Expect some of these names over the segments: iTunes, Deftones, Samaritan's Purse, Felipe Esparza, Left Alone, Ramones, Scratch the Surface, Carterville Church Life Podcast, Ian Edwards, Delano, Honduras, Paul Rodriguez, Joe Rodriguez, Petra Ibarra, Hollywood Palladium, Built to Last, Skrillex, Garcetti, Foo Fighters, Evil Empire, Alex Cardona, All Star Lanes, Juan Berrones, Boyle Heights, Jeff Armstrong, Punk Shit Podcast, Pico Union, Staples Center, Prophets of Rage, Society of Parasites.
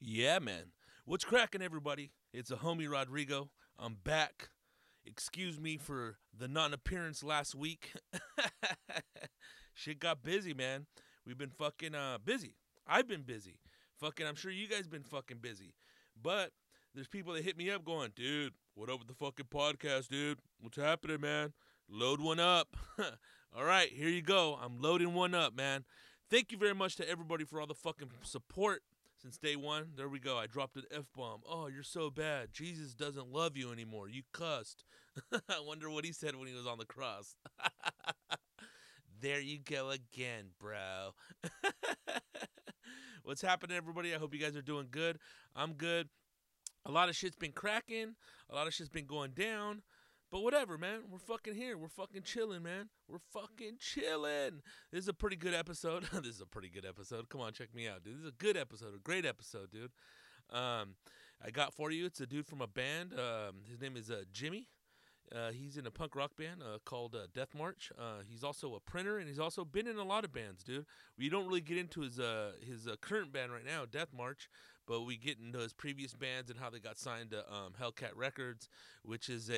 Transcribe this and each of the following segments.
Yeah, man. What's cracking, everybody? It's a homie Rodrigo. I'm back. Excuse me for the non-appearance last week. Shit got busy, man. We've been fucking busy. I've been busy. Fucking, I'm sure you guys been fucking busy. But there's people that hit me up going, dude, what up with the fucking podcast, dude? What's happening, man? Load one up. All right, here you go. I'm loading one up, man. Thank you very much to everybody for all the fucking support since day one. There we go. I dropped an F-bomb. Oh, you're so bad. Jesus doesn't love you anymore. You cussed. I wonder what he said when he was on the cross. There you go again, bro. What's happening, everybody? I hope you guys are doing good. I'm good. A lot of shit's been cracking. A lot of shit's been going down. But whatever, man. We're fucking here. We're fucking chilling, man. We're fucking chilling. This is a pretty good episode. This is a pretty good episode. Come on, check me out, dude. This is a good episode. A great episode, dude. I got for you. It's a dude from a band. His name is Jimmy. He's in a punk rock band called Death March. He's also a printer, and he's also been in a lot of bands, dude. We don't really get into his current band right now, Death March, but we get into his previous bands and how they got signed to Hellcat Records, which is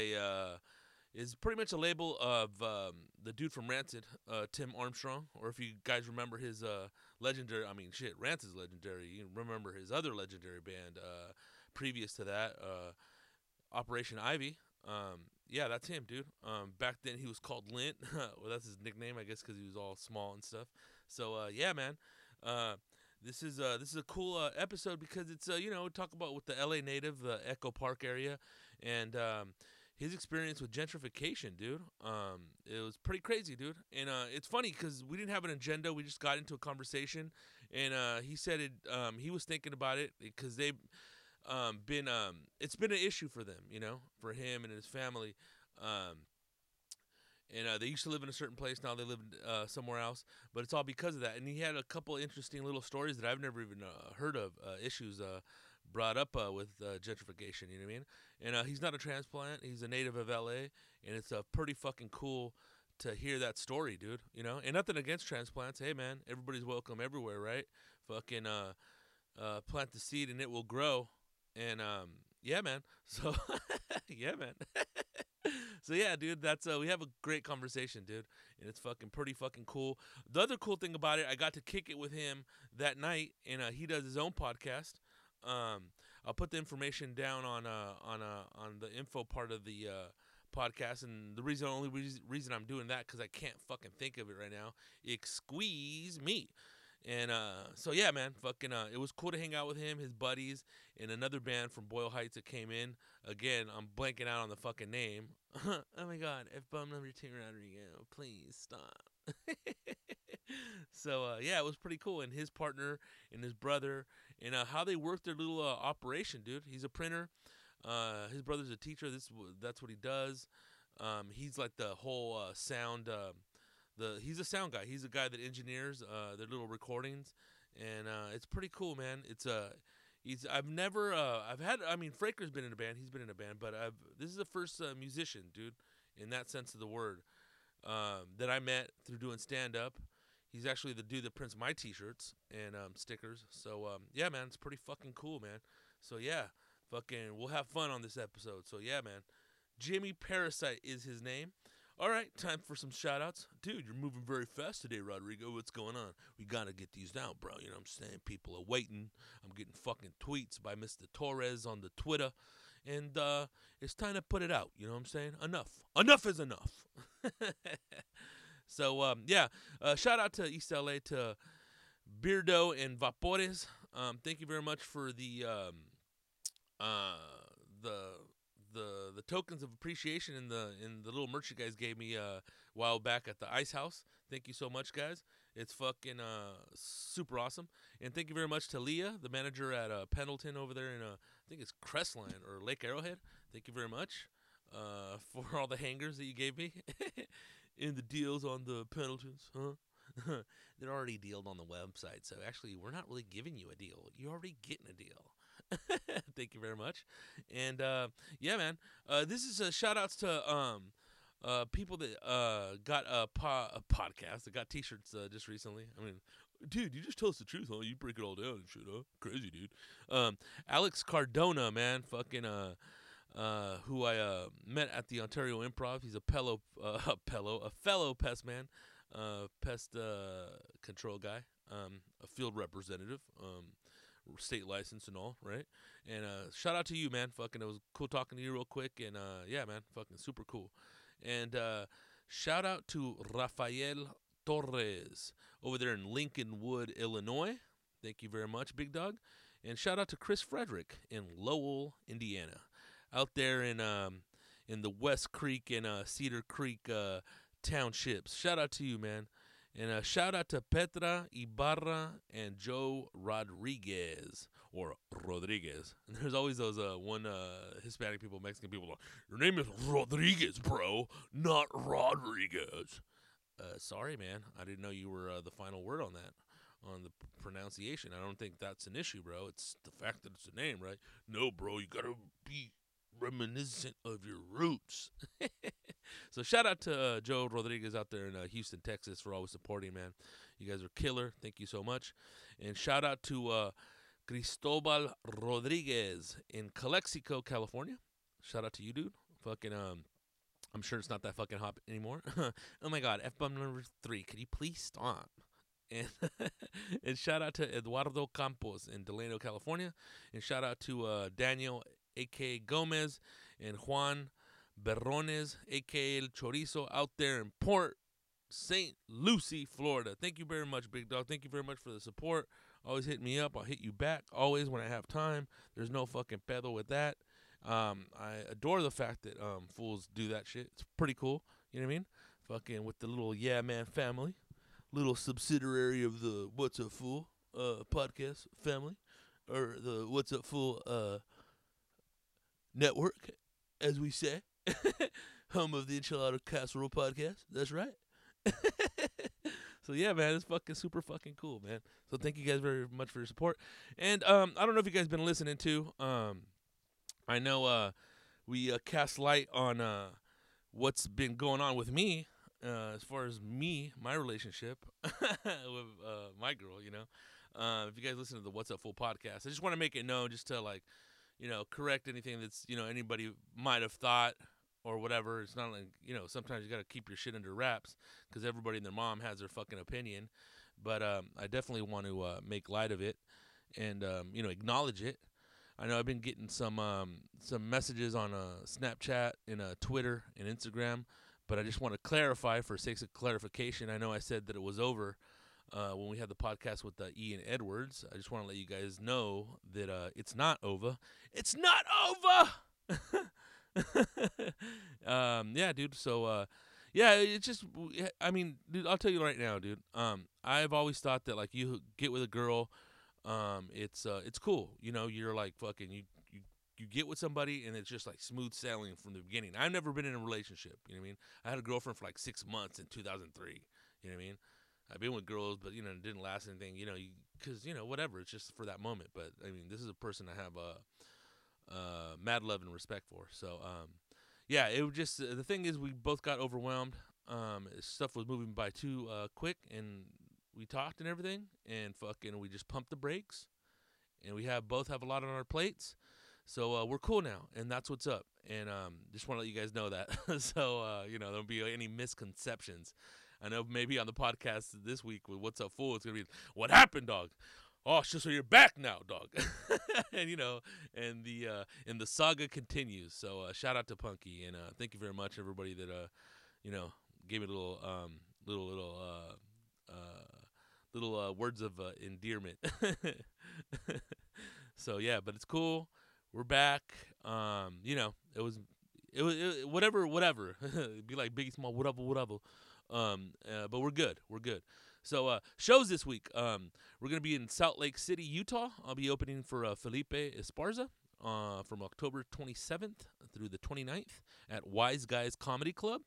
is pretty much a label of the dude from Rancid, Tim Armstrong. Or if you guys remember his legendary, I mean, shit, Rancid's legendary. You remember his other legendary band previous to that, Operation Ivy. Yeah, that's him, dude. Back then he was called Lint. Well, that's his nickname, I guess, because he was all small and stuff. So, yeah, man. This is a cool episode because it's talk about with the LA native, the Echo Park area, and his experience with gentrification, dude. It was pretty crazy, dude. And it's funny because we didn't have an agenda. We just got into a conversation, and he said it. He was thinking about it because they. It's been an issue for them, for him and his family. And they used to live in a certain place. Now they live somewhere else, but it's all because of that. And he had a couple interesting little stories that I've never even heard of, issues, brought up with gentrification, you know what I mean? And he's not a transplant. He's a native of LA, and it's pretty fucking cool to hear that story, dude, and nothing against transplants. Hey man, everybody's welcome everywhere, right? Fucking, plant the seed and it will grow. And, yeah, man. So, yeah, man. So, yeah, dude, that's, we have a great conversation, dude. And it's fucking pretty fucking cool. The other cool thing about it, I got to kick it with him that night. And, he does his own podcast. I'll put the information down on the info part of the, podcast. And the only reason I'm doing that, cause I can't fucking think of it right now. Excuse me. And, so yeah, man, fucking, it was cool to hang out with him, his buddies, and another band from Boyle Heights that came in. Again, I'm blanking out on the fucking name. Oh my God. F-bomb number 2, Rodrigo, please stop. So, yeah, it was pretty cool. And his partner and his brother and, how they worked their little, operation, dude. He's a printer. His brother's a teacher. That's what he does. He's like the whole, sound, he's a sound guy. He's a guy that engineers their little recordings, and it's pretty cool, man. It's Fraker's been in a band. He's been in a band, but this is the first musician, dude, in that sense of the word, that I met through doing stand up. He's actually the dude that prints my T-shirts and stickers. So yeah, man, it's pretty fucking cool, man. So yeah, fucking, we'll have fun on this episode. So yeah, man, Jimmy Parasite is his name. All right, time for some shout-outs. Dude, you're moving very fast today, Rodrigo. What's going on? We got to get these down, bro. You know what I'm saying? People are waiting. I'm getting fucking tweets by Mr. Torres on the Twitter. And it's time to put it out. You know what I'm saying? Enough. Enough is enough. So, yeah, shout-out to East LA, to Beardo and Vapores. Thank you very much for the tokens of appreciation in the little merch you guys gave me a while back at the Ice House. Thank you so much, guys. It's fucking super awesome. And thank you very much to Leah, the manager at Pendleton over there in I think it's Crestline or Lake Arrowhead. Thank you very much for all the hangers that you gave me and the deals on the Pendletons, huh? They're already dealed on the website, so actually we're not really giving you a deal. You're already getting a deal. Thank you very much. And yeah, man, this is a shout outs to people that got a podcast, that got T-shirts just recently. I mean, dude, you just tell us the truth, huh? You break it all down and shit, huh? Crazy, dude. Alex Cardona, man, fucking who I met at the Ontario Improv. He's a fellow pest man, pest control guy, a field representative, state license and all, right? And shout out to you, man. Fucking, it was cool talking to you real quick. And yeah, man, fucking super cool. And shout out to Rafael Torres over there in Lincolnwood, Illinois. Thank you very much, big dog. And shout out to Chris Frederick in Lowell, Indiana. Out there in the West Creek and Cedar Creek townships. Shout out to you, man. And a shout out to Petra Ibarra and Joe Rodriguez, or Rodriguez. And there's always those Hispanic people, Mexican people, like, your name is Rodriguez, bro, not Rodriguez. Sorry, man. I didn't know you were the final word on that, on the pronunciation. I don't think that's an issue, bro. It's the fact that it's a name, right? No, bro, you got to be reminiscent of your roots. So shout out to Joe Rodriguez out there in Houston, Texas, for always supporting, man. You guys are killer. Thank you so much. And shout out to Cristobal Rodriguez in Calexico, California. Shout out to you, dude. Fucking I'm sure it's not that fucking hot anymore. Oh my god, F-bomb number 3, could you please stop? And and shout out to Eduardo Campos in Delano, California. And shout out to Daniel A.K. Gomez and Juan Berrones, A.K. El Chorizo, out there in Port St. Lucie, Florida. Thank you very much, big dog. Thank you very much for the support. Always hit me up. I'll hit you back. Always when I have time. There's no fucking pedo with that. I adore the fact that fools do that shit. It's pretty cool. You know what I mean? Fucking with the little Yeah Man family, little subsidiary of the What's Up Fool podcast family, or the What's Up Fool network, as we say. Home of the Enchilada Casserole podcast. That's right. So yeah, man, it's fucking super fucking cool, man. So thank you guys very much for your support. And I don't know if you guys been listening to, I know we cast light on what's been going on with me, as far as my relationship with my girl, you know. If you guys listen to the What's Up Fool podcast, I just want to make it known, just to like, you know, correct anything that's, you know, anybody might have thought or whatever. It's not like, you know, sometimes you got to keep your shit under wraps because everybody and their mom has their fucking opinion. But I definitely want to make light of it and, you know, acknowledge it. I know I've been getting some messages on Snapchat and Twitter and Instagram, but I just want to clarify for sakes of clarification. I know I said that it was over when we had the podcast with Ian Edwards. I just want to let you guys know that it's not over. It's not over! Yeah, dude. So, yeah, it's just, I mean, dude, I'll tell you right now, dude. I've always thought that, like, you get with a girl, it's cool. You know, you're, like, fucking, you get with somebody, and it's just, like, smooth sailing from the beginning. I've never been in a relationship, you know what I mean? I had a girlfriend for, like, 6 months in 2003, you know what I mean? I've been with girls, but, you know, it didn't last anything, you know, because, you know, whatever. It's just for that moment. But, I mean, this is a person I have mad love and respect for. So, yeah, it was just the thing is we both got overwhelmed. Stuff was moving by too quick, and we talked and everything, and fucking we just pumped the brakes, and we both have a lot on our plates. So we're cool now, and that's what's up. And just want to let you guys know that. So, you know, there'll be any misconceptions. I know maybe on the podcast this week with What's Up Fool, it's going to be, what happened, dog? Oh, so you're back now, dog. And, you know, and the saga continues. So shout out to Punky, and thank you very much, everybody, that, you know, gave me little words of endearment. So, yeah, but it's cool. We're back. You know, it was whatever. It'd be like Biggie Small, whatever. But we're good. So, shows this week, we're going to be in Salt Lake City, Utah. I'll be opening for Felipe Esparza from October 27th through the 29th at Wise Guys Comedy Club.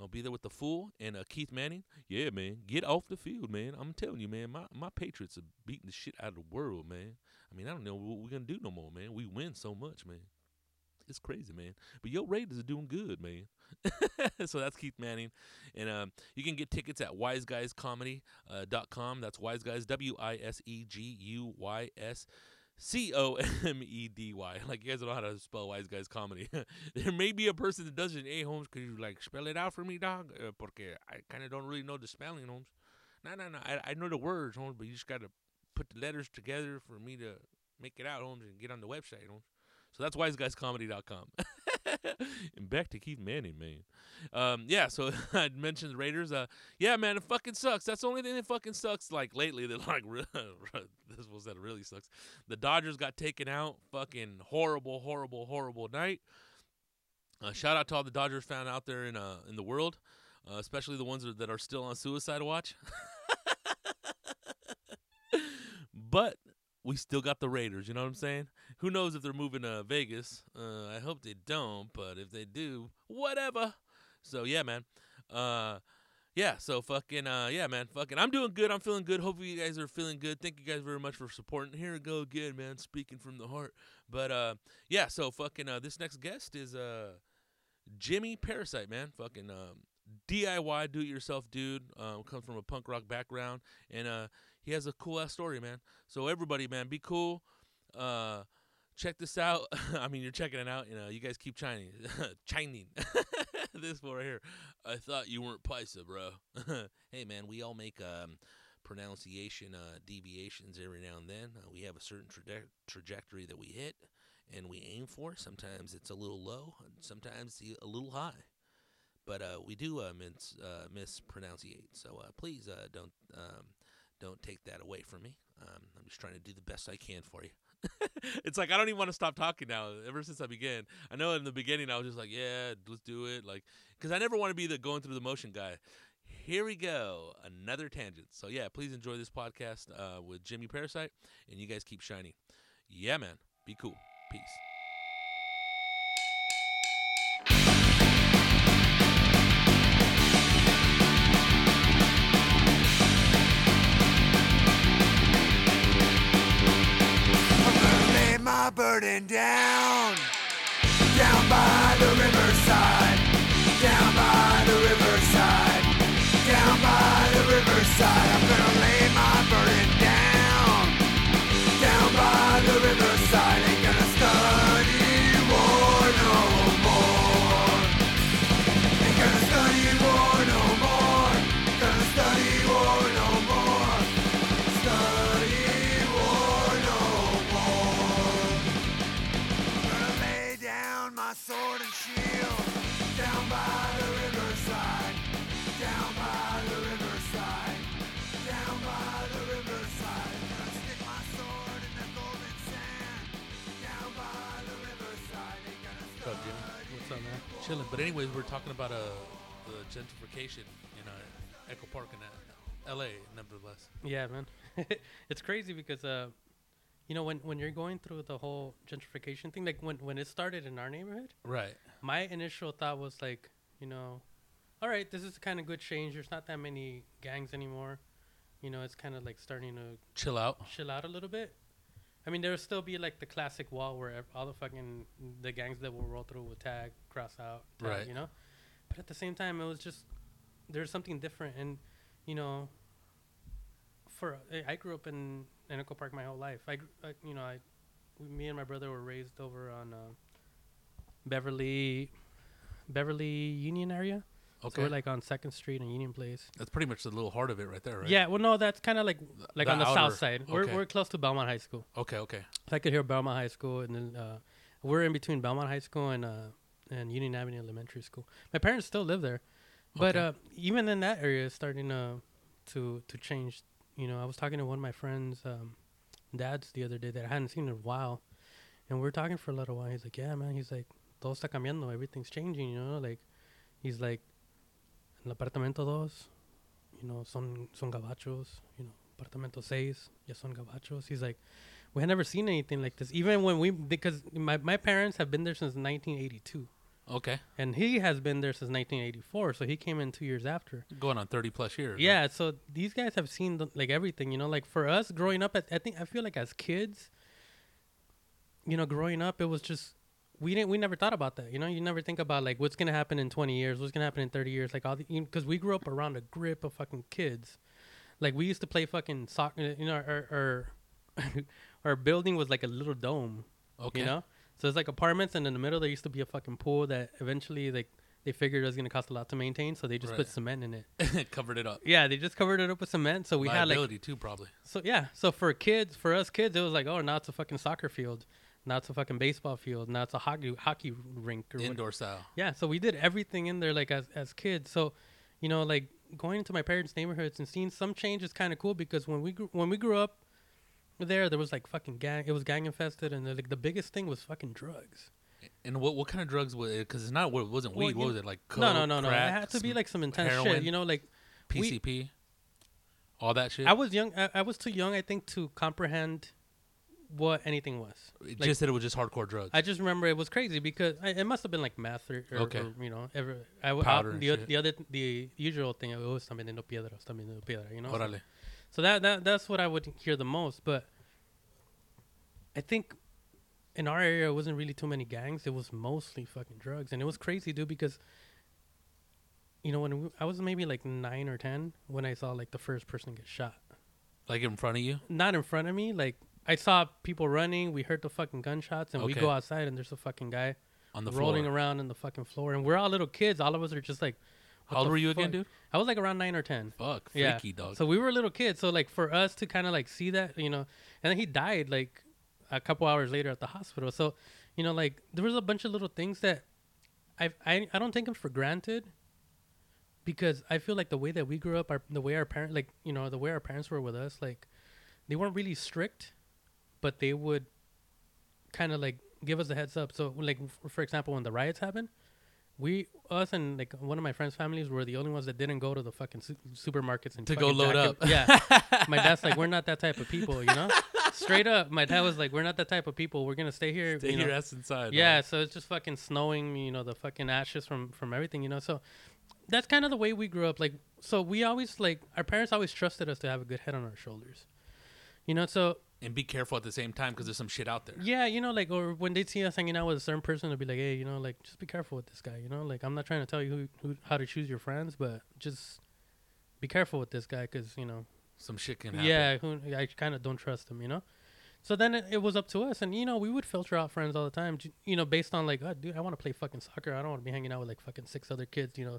I'll be there with The Fool and Keith Manning. Yeah, man, get off the field, man. I'm telling you, man, my Patriots are beating the shit out of the world, man. I mean, I don't know what we're going to do no more, man. We win so much, man. It's crazy, man. But your Raiders are doing good, man. So that's Keith Manning. And you can get tickets at wiseguyscomedy.com. That's Wiseguys, WISEGUYSCOMEDY. Like, you guys don't know how to spell Wise Guys Comedy. There may be a person that doesn't. Hey, Holmes, could you, like, spell it out for me, dog? Porque I kind of don't really know the spelling, Holmes. No. I know the words, Holmes, but you just got to put the letters together for me to make it out, Holmes, and get on the website, Holmes. So that's wiseguyscomedy.com. And back to Keith Manning, man. Yeah, so I mentioned the Raiders. Yeah, man, it fucking sucks. That's the only thing that fucking sucks. Like, lately, they're like, this was that really sucks. The Dodgers got taken out. Fucking horrible, horrible, horrible night. Shout out to all the Dodgers fans out there in the world, especially the ones that are still on suicide watch. But we still got the Raiders, you know what I'm saying? Who knows if they're moving to Vegas? I hope they don't, but if they do, whatever. So, yeah, man. Fucking, I'm doing good. I'm feeling good. Hopefully you guys are feeling good. Thank you guys very much for supporting. Here it go again, man, speaking from the heart. But, yeah, so fucking this next guest is Jimmy Parasite, man. Fucking DIY, do-it-yourself dude. Comes from a punk rock background, and he has a cool-ass story, man. So everybody, man, be cool. Check this out. I mean, you're checking it out, and you guys keep shining. This one right here. I thought you weren't Paisa, bro. Hey, man, we all make pronunciation deviations every now and then. We have a certain trajectory that we hit, and we aim for. Sometimes it's a little low, and sometimes a little high. But we do mispronunciate, so please don't take that away from me. I'm just trying to do the best I can for you. It's like I don't even want to stop talking now. Ever since I began, I know in the beginning I was just like, yeah, let's do it, like, because I never want to be the going through the motion guy. Here we go, another tangent. So yeah, please enjoy this podcast with Jimmy Parasite, and you guys keep shining. Yeah, man, be cool. Peace. My burden down by the riverside, down by the riverside, down by the riverside. I'm gonna lay my burden down by the riverside. Ain't gonna study war no more. Ain't gonna study war no more. Gonna study war no more. Study. Sword and shield, down by the riverside, down by the riverside, down by the riverside. Gonna stick my sword in the golden sand, down by the riverside. What's up, Jimmy? What's up, man? Chilling. But anyways, we're talking about the gentrification in Echo Park in L.A., nevertheless. Yeah, man. It's crazy because you know, when you're going through the whole gentrification thing, like when it started in our neighborhood, right? My initial thought was like, you know, all right, this is kind of good change. There's not that many gangs anymore. You know, it's kind of like starting to chill out a little bit. I mean, there will still be like the classic wall where all the fucking the gangs that will roll through will tag, cross out, tag, right? You know, but at the same time, it was just there's something different, and you know, I grew up in Echo Park my whole life. Me and my brother were raised over on Beverly Union area. Okay. So we're like on 2nd Street and Union Place. That's pretty much the little heart of it right there, right? Yeah, well, no, that's kind of like the on the outer, south side. Okay. We're close to Belmont High School. Okay. So I could hear Belmont High School, and then we're in between Belmont High School and Union Avenue Elementary School. My parents still live there. But even in that area, it's starting to change. You know, I was talking to one of my friends' dads the other day that I hadn't seen in a while. And we were talking for a little while. He's like, yeah, man. He's like, todo está cambiando. Everything's changing, you know. Like, he's like, el apartamento 2, you know, son gabachos. You know, apartamento 6, ya son gabachos. He's like, we had never seen anything like this. Even when because my parents have been there since 1982. Okay. And he has been there since 1984, so he came in 2 years after. Going on 30-plus years. Yeah, right? So these guys have seen, like, everything, you know. Like, for us, growing up, I feel like as kids, you know, growing up, it was just, we never thought about that. You know, you never think about like what's gonna happen in 20 years, what's gonna happen in 30 years, like all the, because we grew up around a grip of fucking kids. Like we used to play fucking soccer. You know, our building was like a little dome. Okay. You know, so it's like apartments, and in the middle there used to be a fucking pool that eventually like they figured it was gonna cost a lot to maintain, so they just put cement in it. Covered it up. Yeah, they just covered it up with cement. So we had like too probably. So yeah, so for kids, for us kids, it was like, oh, now it's a fucking soccer field. Now it's a fucking baseball field. Now it's a hockey rink. Or indoor whatever. Style. Yeah, so we did everything in there, like, as kids. So, you know, like, going into my parents' neighborhoods and seeing some change is kind of cool, because when we grew up there was, like, fucking gang. It was gang-infested, and, like, the biggest thing was fucking drugs. And what kind of drugs was it? Because it's not, it wasn't weed. What was it, like, coke, No. It had to be, like, some intense heroin, shit, you know, like... PCP? All that shit? I was young. I was too young, I think, to comprehend... what anything was. It like, just that it was just hardcore drugs. I just remember it was crazy because it must have been like meth or you know, powder the usual thing. It was también de piedra, you know. Orale. So that's what I would hear the most. But I think in our area it wasn't really too many gangs. It was mostly fucking drugs, and it was crazy, dude, because you know when I was maybe like 9 or 10 when I saw like the first person get shot. Like in front of you? Not in front of me, like. I saw people running. We heard the fucking gunshots, and we go outside, and there's a fucking guy on the rolling floor. Around on the fucking floor. And we're all little kids. All of us are just like, "How old were you again, dude?" I was like around 9 or 10. Fuck, freaky dog. So we were little kids. So like for us to kind of like see that, you know, and then he died like a couple hours later at the hospital. So, you know, like there was a bunch of little things that I don't take them for granted, because I feel like the way that we grew up, the way our parents were with us, like they weren't really strict. But they would kind of like give us a heads up. So like, for example, when the riots happened, us and like one of my friends' families were the only ones that didn't go to the fucking supermarkets and to go load up. Yeah. My dad's like, we're not that type of people, you know? Straight up. My dad was like, we're not that type of people. We're going to stay here. Stay your ass inside. Yeah. Man. So it's just fucking snowing, you know, the fucking ashes from everything, you know? So that's kind of the way we grew up. Like, so we always like, our parents always trusted us to have a good head on our shoulders, you know? So... And be careful at the same time because there's some shit out there. Yeah, you know, like, or when they see us hanging out with a certain person, they'll be like, hey, you know, like, just be careful with this guy, you know? Like, I'm not trying to tell you how to choose your friends, but just be careful with this guy because, you know. Some shit can happen. Yeah, I kind of don't trust him, you know? So then it was up to us. And, you know, we would filter out friends all the time, you know, based on, like, oh, dude, I want to play fucking soccer. I don't want to be hanging out with, like, fucking 6 other kids, you know,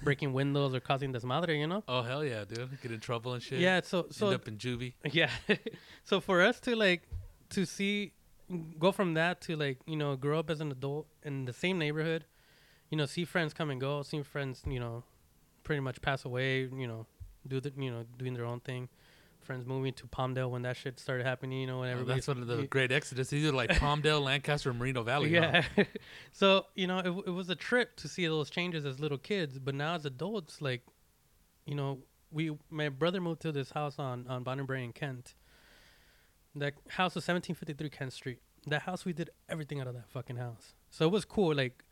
breaking windows or causing desmadre, you know? Oh, hell yeah, dude. Get in trouble and shit. Yeah, so end up in juvie. Yeah. So for us to, like, to see, go from that to, like, you know, grow up as an adult in the same neighborhood, you know, see friends come and go, see friends, you know, pretty much pass away, you know, doing their own thing. Friends moving to Palmdale when that shit started happening, you know, when everybody... That's one of the great exodus. These are like Palmdale, Lancaster, and Moreno Valley. Yeah. Huh? So, you know, it was a trip to see those changes as little kids, but now as adults, like, you know, my brother moved to this house on Bonnebray in Kent. That house was 1753 Kent Street. That house, we did everything out of that fucking house. So it was cool. Like,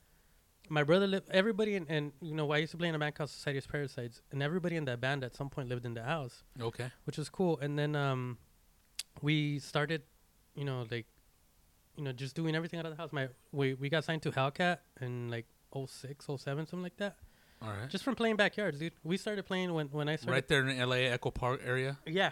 my brother lived... Everybody and you know, I used to play in a band called Society of Parasites, and everybody in that band at some point lived in the house. Okay. Which was cool. And then we started, you know, like, you know, just doing everything out of the house. We got signed to Hellcat in, like, 06, 07, something like that. All right. Just from playing backyards, dude. We started playing when I started... Right there in L.A., Echo Park area? Yeah.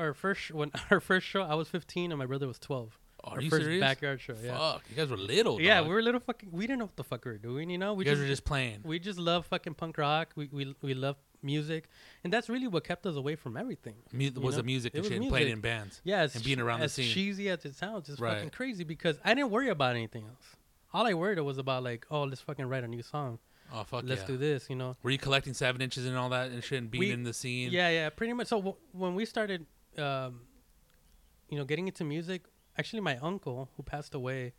Our first show, I was 15 and my brother was 12. Our first serious? Backyard show, yeah. Fuck, you guys were little, dog. Yeah, we were little fucking... We didn't know what the fuck we were doing, you know? You guys were just playing. We just love fucking punk rock. We love music. And that's really what kept us away from everything. The music and shit, playing in bands. Yeah, and being around the scene. As cheesy as it sounds, it's fucking crazy because I didn't worry about anything else. All I worried was about, like, oh, let's fucking write a new song. Oh, fuck let's do this, you know? Were you collecting 7 inches and all that and shit and being in the scene? Yeah, pretty much. So when we started, you know, getting into music... Actually, my uncle, who passed away,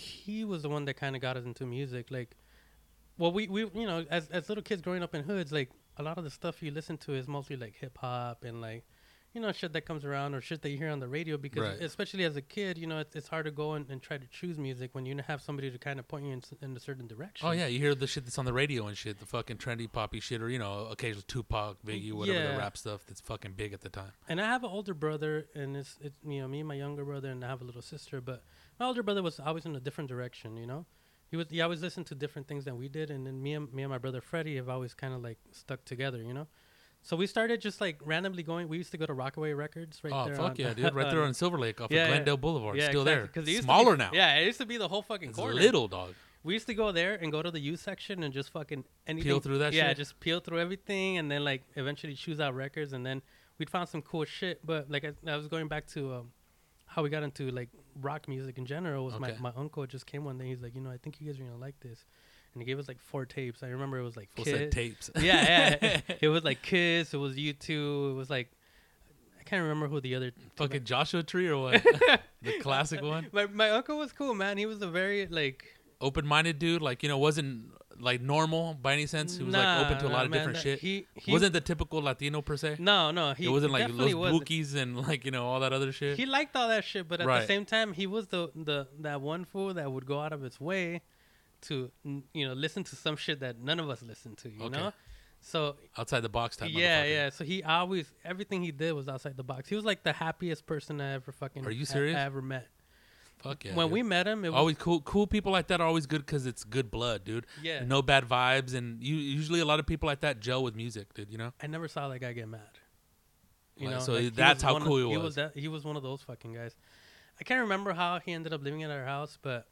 he was the one that kind of got us into music. Like, well, we you know, as little kids growing up in hoods, like, a lot of the stuff you listen to is mostly, like, hip-hop and, like, you know, shit that comes around or shit that you hear on the radio, because especially as a kid, you know, it's hard to go and try to choose music when you have somebody to kind of point you in a certain direction. Oh, yeah. You hear the shit that's on the radio and shit, the fucking trendy poppy shit, or, you know, occasional Tupac, Biggie, whatever the rap stuff that's fucking big at the time. And I have an older brother, and it's you know, me and my younger brother, and I have a little sister, but my older brother was always in a different direction, you know? He always listened to different things than we did, and then me and my brother Freddie have always kind of like stuck together, you know? So we started just like randomly going. We used to go to Rockaway Records there. Oh, fuck yeah, dude. Right there on Silver Lake off of Glendale Boulevard. Yeah, still there. Smaller now. Yeah, it used to be the whole fucking corner. Little, dog. We used to go there and go to the youth section and just fucking anything. Peel through that shit? Yeah, just peel through everything and then like eventually choose out records. And then we'd found some cool shit. But like I was going back to how we got into like rock music in general. Was my uncle just came one day. He's like, you know, I think you guys are going to like this. And he gave us like 4 tapes. I remember it was like Kiss. Tapes. Yeah. It was like Kiss. It was U2. It was like, I can't remember who the other. Fucking Joshua Tree or what? The classic one? My uncle was cool, man. He was a very like. Open-minded dude. Like, you know, wasn't like normal by any sense. He was like open to a lot of different shit. He wasn't the typical Latino per se. No. It wasn't like Los Bookies and like, you know, all that other shit. He liked all that shit. But at the same time, he was that one fool that would go out of his way to, you know, listen to some shit that none of us listen to, you know? So outside the box type. Yeah. So he always, everything he did was outside the box. He was like the happiest person I ever fucking. Are you serious? I ever met. Fuck yeah. When we met him, it was always cool. Cool people like that are always good because it's good blood, dude. Yeah. No bad vibes, and usually a lot of people like that gel with music, dude. You know. I never saw that guy get mad. You know. So like that's how cool he was. He was one of those fucking guys. I can't remember how he ended up living at our house, but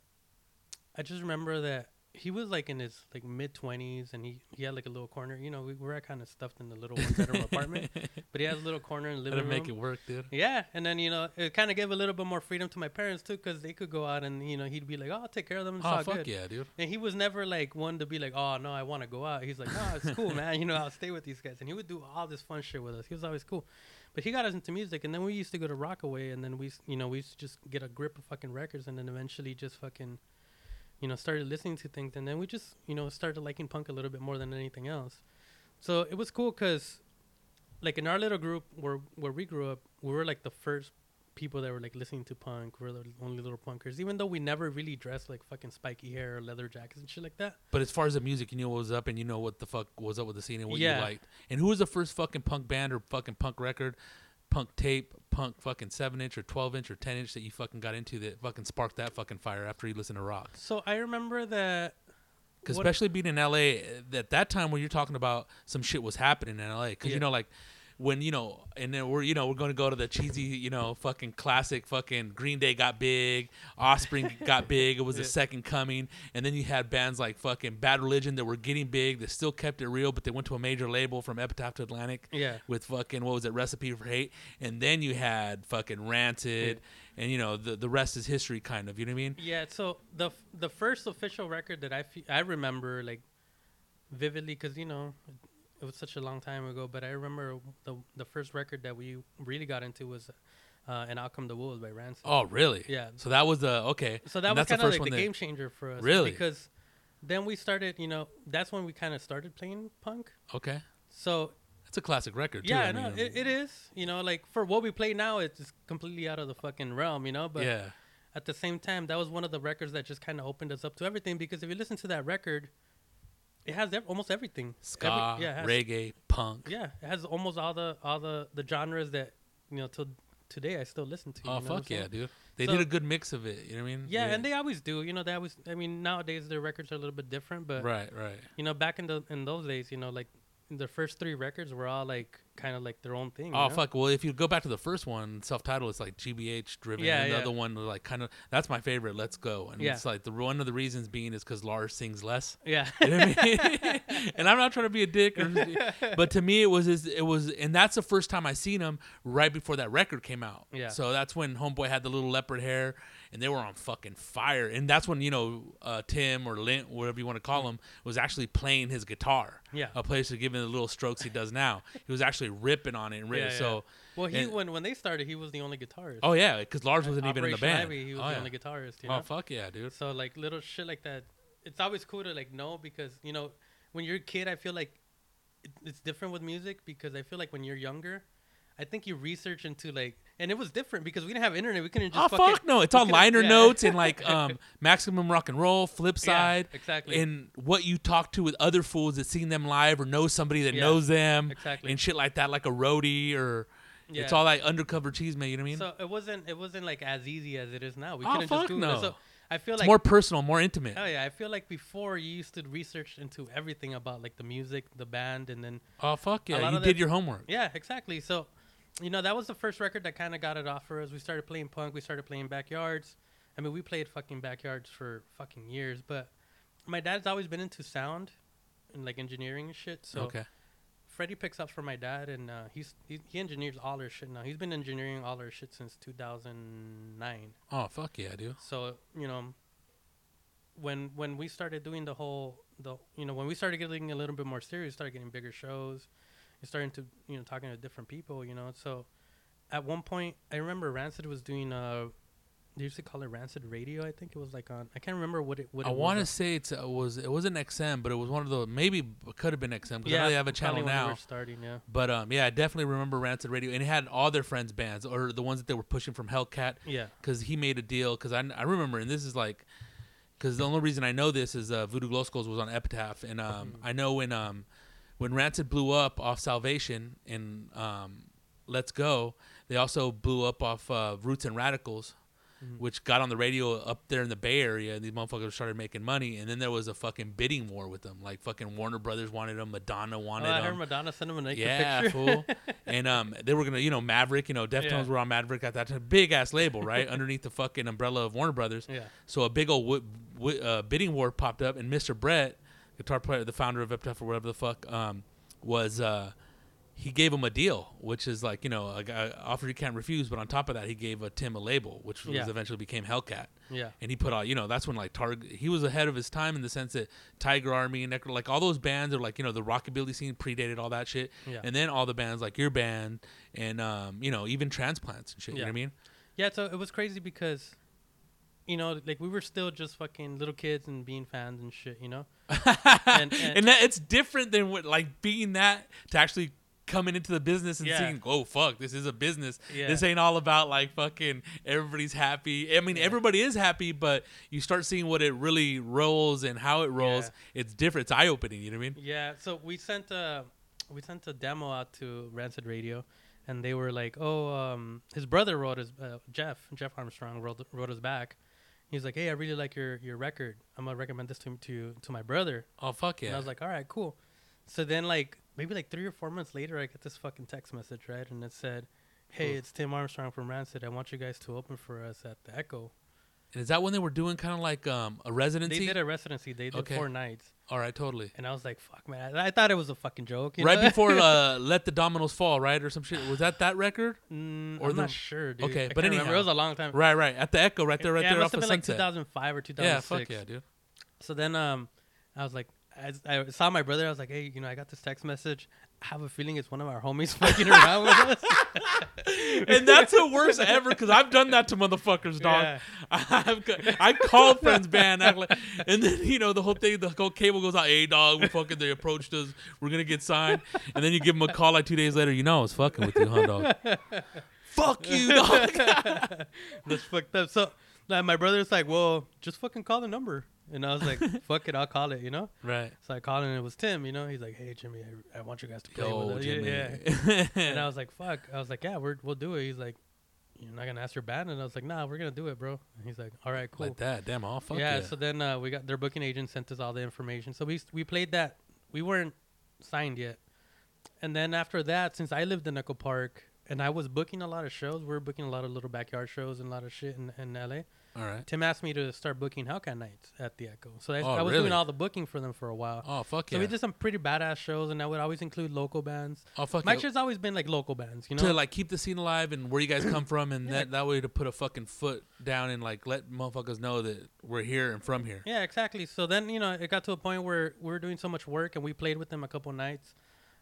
I just remember that he was like in his like mid-20s and he had like a little corner. You know, we were kind of stuffed in the little one-bedroom apartment, but he has a little corner in the living room. That'll make it work, dude. Yeah. And then, you know, it kind of gave a little bit more freedom to my parents too, because they could go out and, you know, he'd be like, oh, I'll take care of them. Yeah, dude. And he was never like one to be like, oh, no, I want to go out. He's like, oh, it's cool, man. You know, I'll stay with these guys. And he would do all this fun shit with us. He was always cool. But he got us into music, and then we used to go to Rockaway, and then we used to just get a grip of fucking records and then eventually just fucking, you know, started listening to things, and then we just, you know, started liking punk a little bit more than anything else. So it was cool because, like, in our little group where we grew up, we were, like, the first people that were, like, listening to punk. We were the only little punkers, even though we never really dressed, like, fucking spiky hair or leather jackets and shit like that. But as far as the music, you knew what was up, and you know what the fuck was up with the scene and what you liked. And who was the first fucking punk band or fucking punk record, punk tape, punk fucking 7-inch or 12-inch or 10-inch that you fucking got into that fucking sparked that fucking fire after you listened to rock? So I remember that, because especially being in LA at that time, when you're talking about some shit was happening in LA, because you know, like when, you know, and then we're going to go to the cheesy, you know, fucking classic fucking Green Day got big, Offspring got big, it was the second coming, and then you had bands like fucking Bad Religion that were getting big, that still kept it real, but they went to a major label from Epitaph to Atlantic with fucking, what was it, Recipe for Hate, and then you had fucking Rancid, and, you know, the rest is history, kind of, you know what I mean? Yeah, so the first official record that I remember, like, vividly, because, you know, it was such a long time ago, but I remember the first record that we really got into was "And Out Come the Wolves" by Rancid. Oh, really? Yeah. So that was So that was kind of like the game changer for us. Really? Because then we started, you know, that's when we kind of started playing punk. Okay. So that's a classic record, too. Yeah, I know. It is. You know, like, for what we play now, it's just completely out of the fucking realm, you know? But at the same time, that was one of the records that just kind of opened us up to everything, because if you listen to that record, it has almost everything. Ska, reggae, punk. Yeah, it has almost all the genres that, you know, till today I still listen to. Oh, fuck yeah, dude. They did a good mix of it, you know what I mean? Yeah, and they always do. You know, they always, I mean, nowadays their records are a little bit different, but right. You know, back in those days, you know, like the first 3 records were all like kind of like their own thing. Oh, you know? Fuck. Well, if you go back to the first one, self-titled, it's like GBH driven. Yeah, and the other one was like kind of, that's my favorite, Let's Go. And it's like one of the reasons being is because Lars sings less. Yeah. You know what I mean? And I'm not trying to be a dick, but to me it was, and that's the first time I seen him right before that record came out. Yeah. So that's when homeboy had the little leopard hair and they were on fucking fire. And that's when, you know, Tim or Lint, whatever you want to call him, was actually playing his guitar. Yeah. A place to give him the little strokes he does now. He was actually ripping on it and ripping. So well, when they started, he was the only guitarist. Oh yeah, because Lars wasn't even in the band. Ivy, he was the only guitarist. You know? Oh fuck yeah, dude. So like little shit like that, it's always cool to like know, because you know when you're a kid, I feel like it's different with music, because I feel like when you're younger, I I think you research into like, and it was different because we didn't have internet. We couldn't just no. It's all liner notes and like Maximum Rock and Roll, Flipside. Yeah, exactly. And what you talk to with other fools that seen them live or know somebody that knows them. Exactly. And shit like that, like a roadie or it's all like undercover cheese, man. You know what I mean? So it wasn't like as easy as it is now. We couldn't just do it. So I feel like it's more personal, more intimate. Oh yeah, I feel like before you used to research into everything about like the music, the band, and then you did your homework. Yeah, exactly. So you know, that was the first record that kind of got it off for us. We started playing punk. We started playing backyards. I mean, we played fucking backyards for fucking years. But my dad's always been into sound and like engineering and shit. So Freddie picks up for my dad, and he engineers all our shit now. He's been engineering all our shit since 2009. Oh, fuck yeah, dude. So, you know, when we started doing the whole, when we started getting a little bit more serious, started getting bigger shows, starting to, you know, talking to different people, you know. So at one point, I remember Rancid was doing they used to call it Rancid Radio. I think it was like on, I can't remember what it was. I want to say it wasn't XM, but it was one of the, maybe it could have been XM because I know they have a channel now. We were starting, yeah. But I definitely remember Rancid Radio, and it had all their friends' bands or the ones that they were pushing from Hellcat. Yeah. Because he made a deal, because I remember, and this is like, because the only reason I know this is Voodoo Glow Skulls was on Epitaph, and I know when Rancid blew up off Salvation and Let's Go, they also blew up off Roots and Radicals, which got on the radio up there in the Bay Area. And these motherfuckers started making money. And then there was a fucking bidding war with them. Like fucking Warner Brothers wanted them. Madonna wanted them. I heard Madonna send them a naked picture. Yeah, fool. And they were going to, you know, Maverick, you know, Deftones were on Maverick at that time. Big ass label, right? Underneath the fucking umbrella of Warner Brothers. Yeah. So a big old bidding war popped up. And Mr. Brett, guitar player, the founder of Epitaph or whatever the fuck, he gave him a deal, which is like, you know, an offer you can't refuse. But on top of that, he gave Tim a label, which eventually became Hellcat. Yeah. And he put out, you know, that's when like he was ahead of his time in the sense that Tiger Army and like all those bands are like, you know, the rockabilly scene predated all that shit. Yeah. And then all the bands like your band and, you know, even Transplants and shit. Yeah. You know what I mean? Yeah. So it was crazy because, you know, like we were still just fucking little kids and being fans and shit, you know? and that it's different than what, like being that to actually coming into the business and seeing, oh, fuck, this is a business. Yeah. This ain't all about like fucking everybody's happy. I mean, everybody is happy, but you start seeing what it really rolls and how it rolls. Yeah. It's different. It's eye opening. You know what I mean? Yeah. So we sent a demo out to Rancid Radio. And they were like, oh, his brother wrote us, Jeff Armstrong wrote us back. He's like, hey, I really like your record. I'm going to recommend this to my brother. Oh, fuck yeah. And I was like, all right, cool. So then like maybe like 3 or 4 months later, I get this fucking text message, right? And it said, hey, it's Tim Armstrong from Rancid. I want you guys to open for us at the Echo. And is that when they were doing kind of like a residency? They did a residency. They did 4 nights. All right, totally. And I was like, fuck, man. I thought it was a fucking joke. You know? Before Let the Dominoes Fall, right? Or some shit. Was that record? I'm not sure, dude. Okay, but anyhow. Remember. It was a long time. Right. At the Echo, right there off of Sunset. Yeah, it must have been like 2005 or 2006. Yeah, fuck yeah, dude. So then I was like, I saw my brother. I was like, hey, you know, I got this text message. I have a feeling it's one of our homies fucking around with us. And that's the worst ever, because I've done that to motherfuckers, dog. Yeah. I called friends, band, and then, you know, the whole cable goes out. Hey, dog, they approached us. We're going to get signed. And then you give them a call like 2 days later. You know, I was fucking with you, huh, dog? Fuck you, dog. That's fucked up. So like, my brother's like, well, just fucking call the number. And I was like, fuck it, I'll call it, you know? Right. So I called and it was Tim, you know? He's like, hey, Jimmy, I want you guys to play with us. Jimmy. Yeah. And I was like, fuck. I was like, yeah, we'll do it. He's like, you're not going to ask your band? And I was like, nah, we're going to do it, bro. And he's like, all right, cool. Like that, damn, all fuck yeah. So then we got their booking agent sent us all the information. So we played that. We weren't signed yet. And then after that, since I lived in Echo Park and I was booking a lot of shows, we were booking a lot of little backyard shows and a lot of shit in L.A., all right. Tim asked me to start booking Hellcat nights at the Echo. So I was doing all the booking for them for a while. Oh, fuck yeah. So we did some pretty badass shows, and I would always include local bands. Oh, fuck yeah. My shit's always been like local bands, you know? To like keep the scene alive and where you guys come from, and that way to put a fucking foot down and like let motherfuckers know that we're here and from here. Yeah, exactly. So then, you know, it got to a point where we were doing so much work, and we played with them a couple nights.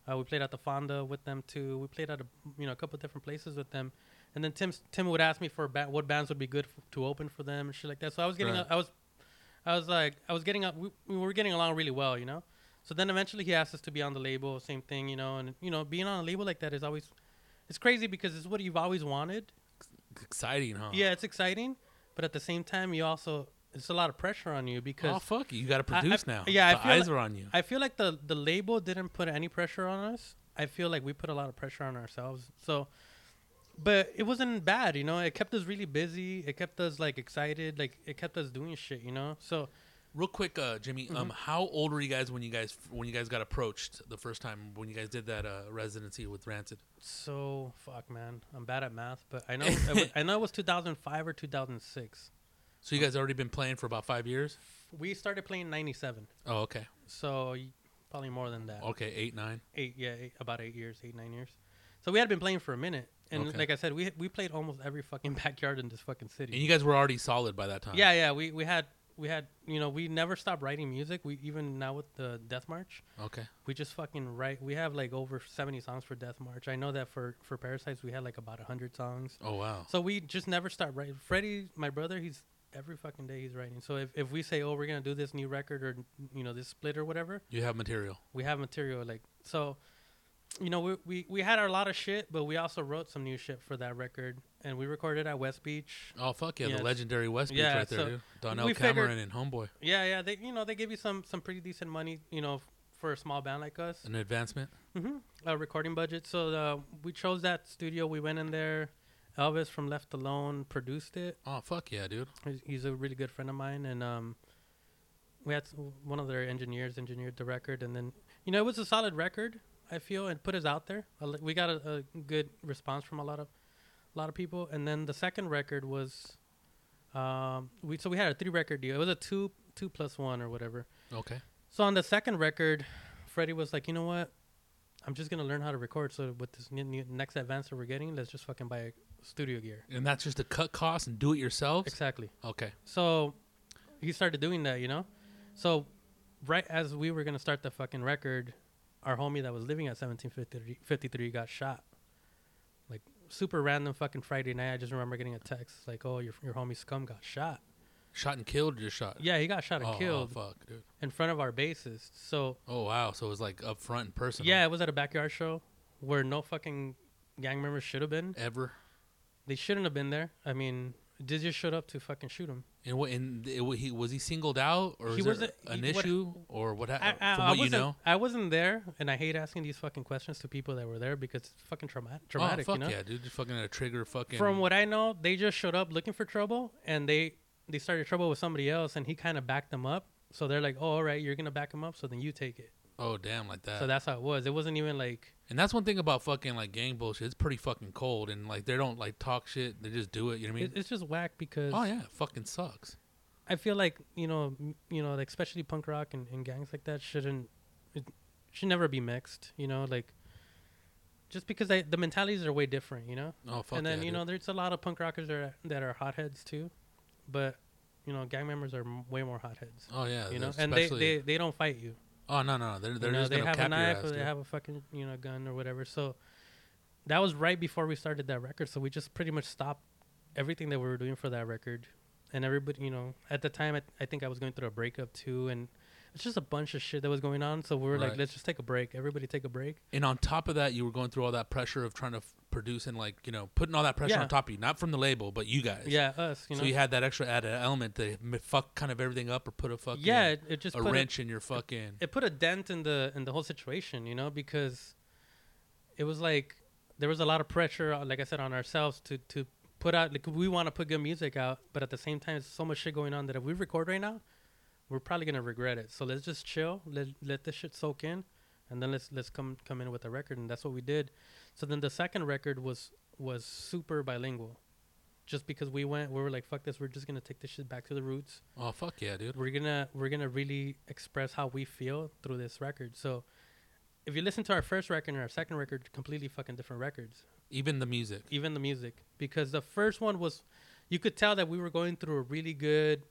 We played at the Fonda with them too. We played at a couple different places with them. And then Tim would ask me for what bands would be good to open for them and shit like that. So I was getting, we were getting along really well, you know? So then eventually he asked us to be on the label, same thing, you know? And, you know, being on a label like that is always, It's crazy because it's what you've always wanted. It's exciting, huh? Yeah, it's exciting. But at the same time, you also, it's a lot of pressure on you because. Oh, fuck you. You got to produce now. Yeah, the eyes are on you. I feel like the label didn't put any pressure on us. I feel like we put a lot of pressure on ourselves. So, but it wasn't bad, you know? It kept us really busy. It kept us, like, excited. Like, it kept us doing shit, you know? So. Real quick, Jimmy, mm-hmm. How old were you guys when you guys got approached the first time when you guys did that residency with Rancid? So fuck, man, I'm bad at math, but I know it was 2005 or 2006. So you guys already been playing for about 5 years? We started playing in 97. Oh, okay. So probably more than that. Okay, 8, 9. 8, yeah, about 8 years, 8, 9 years. So we had been playing for a minute. And okay. Like I said, we played almost every fucking backyard in this fucking city. And you guys were already solid by that time. Yeah, yeah, we had, you know, we never stopped writing music. We even now with the Death March. Okay. We just fucking write. We have like over 70 songs for Death March. I know that for Parasites, we had like about 100 songs. Oh, wow. So we just never stopped writing. Freddie, my brother, he's every fucking day he's writing. So if we say, oh, we're going to do this new record or, you know, this split or whatever. You have material. We have material. Like, so, you know, we had a lot of shit, but we also wrote some new shit for that record. And we recorded at West Beach. Oh, fuck yeah. The legendary West Beach right there, so dude. Donnell Cameron and Homeboy. Yeah, yeah. They, you know, they give you some pretty decent money, you know, for a small band like us. An advancement? Mm-hmm. A recording budget. So we chose that studio. We went in there. Elvis from Left Alone produced it. Oh, fuck yeah, dude. He's a really good friend of mine. And we had one of their engineers engineered the record. And then, you know, it was a solid record, I feel, and put us out there. We got a good response from a lot of people. And then the second record was we had a 3-record deal. It was a 2 + 1 or whatever. Okay. So on the second record, Freddie was like, you know what, I'm just gonna learn how to record. So with this new next advance that we're getting, let's just fucking buy studio gear. And that's just to cut costs and do it yourselves. Exactly. Okay. So he started doing that, you know. So right as we were gonna start the fucking record, our homie that was living at 1753 got shot. Super random fucking Friday night. I just remember getting a text like, oh, your homie Scum got shot. Shot and killed or just shot? Yeah, he got shot and killed. Oh, fuck, dude. In front of our bassist. So. Oh, wow. So it was like up front and personal. Yeah, it was at a backyard show where no fucking gang members should have been. Ever. They shouldn't have been there. I mean, they just showed up to fucking shoot him. And was he singled out or was there an issue or what happened? I wasn't there, and I hate asking these fucking questions to people that were there because it's fucking traumatic. Oh, fuck, you know? Yeah, dude, just fucking a trigger fucking. From what I know, they just showed up looking for trouble, and they started trouble with somebody else, and he kind of backed them up. So they're like, oh, all right, you're gonna back him up, so then you take it. Oh, damn, like that. So that's how it was. It wasn't even like. And that's one thing about fucking like gang bullshit. It's pretty fucking cold, and like they don't like talk shit. They just do it. You know what I mean? It's just whack because. Oh yeah, it fucking sucks. I feel like you know, like especially punk rock and gangs like that should never be mixed. You know, like just because the mentalities are way different. You know. Oh fuck. And then you know, there's a lot of punk rockers that are hotheads too, but you know, gang members are way more hotheads. Oh yeah. You know, and they don't fight you. Oh, no. They're just going to cap your ass. They have a knife or they have a fucking, you know, gun or whatever. So that was right before we started that record. So we just pretty much stopped everything that we were doing for that record. And everybody, you know, at the time, I think I was going through a breakup too. And it's just a bunch of shit that was going on. So we were like, let's just take a break. Everybody take a break. And on top of that, you were going through all that pressure of trying to produce and like, you know, putting all that pressure on top of you. Not from the label, but you guys. Yeah, us. You know? So you had that extra added element that fucked kind of everything up or put a fucking it just a wrench in your fucking. It put a dent in the whole situation, you know, because it was like there was a lot of pressure, like I said, on ourselves to put out. Like we want to put good music out, but at the same time, there's so much shit going on that if we record right now, we're probably gonna regret it. So let's just chill, let this shit soak in, and then let's come in with a record, and that's what we did. So then the second record was super bilingual, just because we were like, fuck this, we're just gonna take this shit back to the roots. Oh fuck yeah, dude. We're gonna really express how we feel through this record. So if you listen to our first record and our second record, completely fucking different records. Even the music, because the first one was, you could tell that we were going through a really good.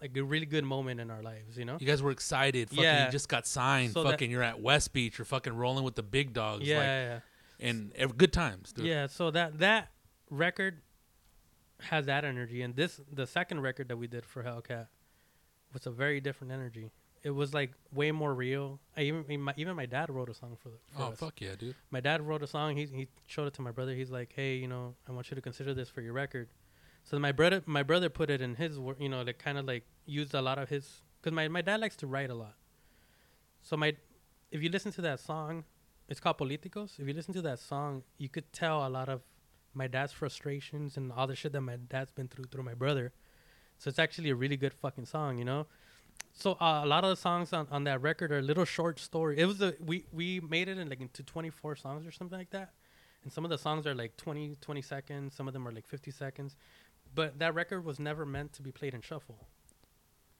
Like a really good moment in our lives, you know? You guys were excited. Fucking yeah. You just got signed. So fucking you're at West Beach. You're fucking rolling with the big dogs. Yeah, like, yeah. And good times, dude. Yeah, so that record has that energy. And the second record that we did for Hellcat was a very different energy. it was like way more real. Even my dad wrote a song for us. Oh, fuck yeah, dude. My dad wrote a song. He showed it to my brother. He's like, hey, you know, I want you to consider this for your record. So my brother put it in his work, you know, that kind of like used a lot of his, because my dad likes to write a lot. So if you listen to that song, it's called Politicos. If you listen to that song, you could tell a lot of my dad's frustrations and all the shit that my dad's been through my brother. So it's actually a really good fucking song, you know? So a lot of the songs on that record are little short stories. It was we made it into 24 songs or something like that. And some of the songs are like 20 seconds. Some of them are like 50 seconds. But that record was never meant to be played in shuffle.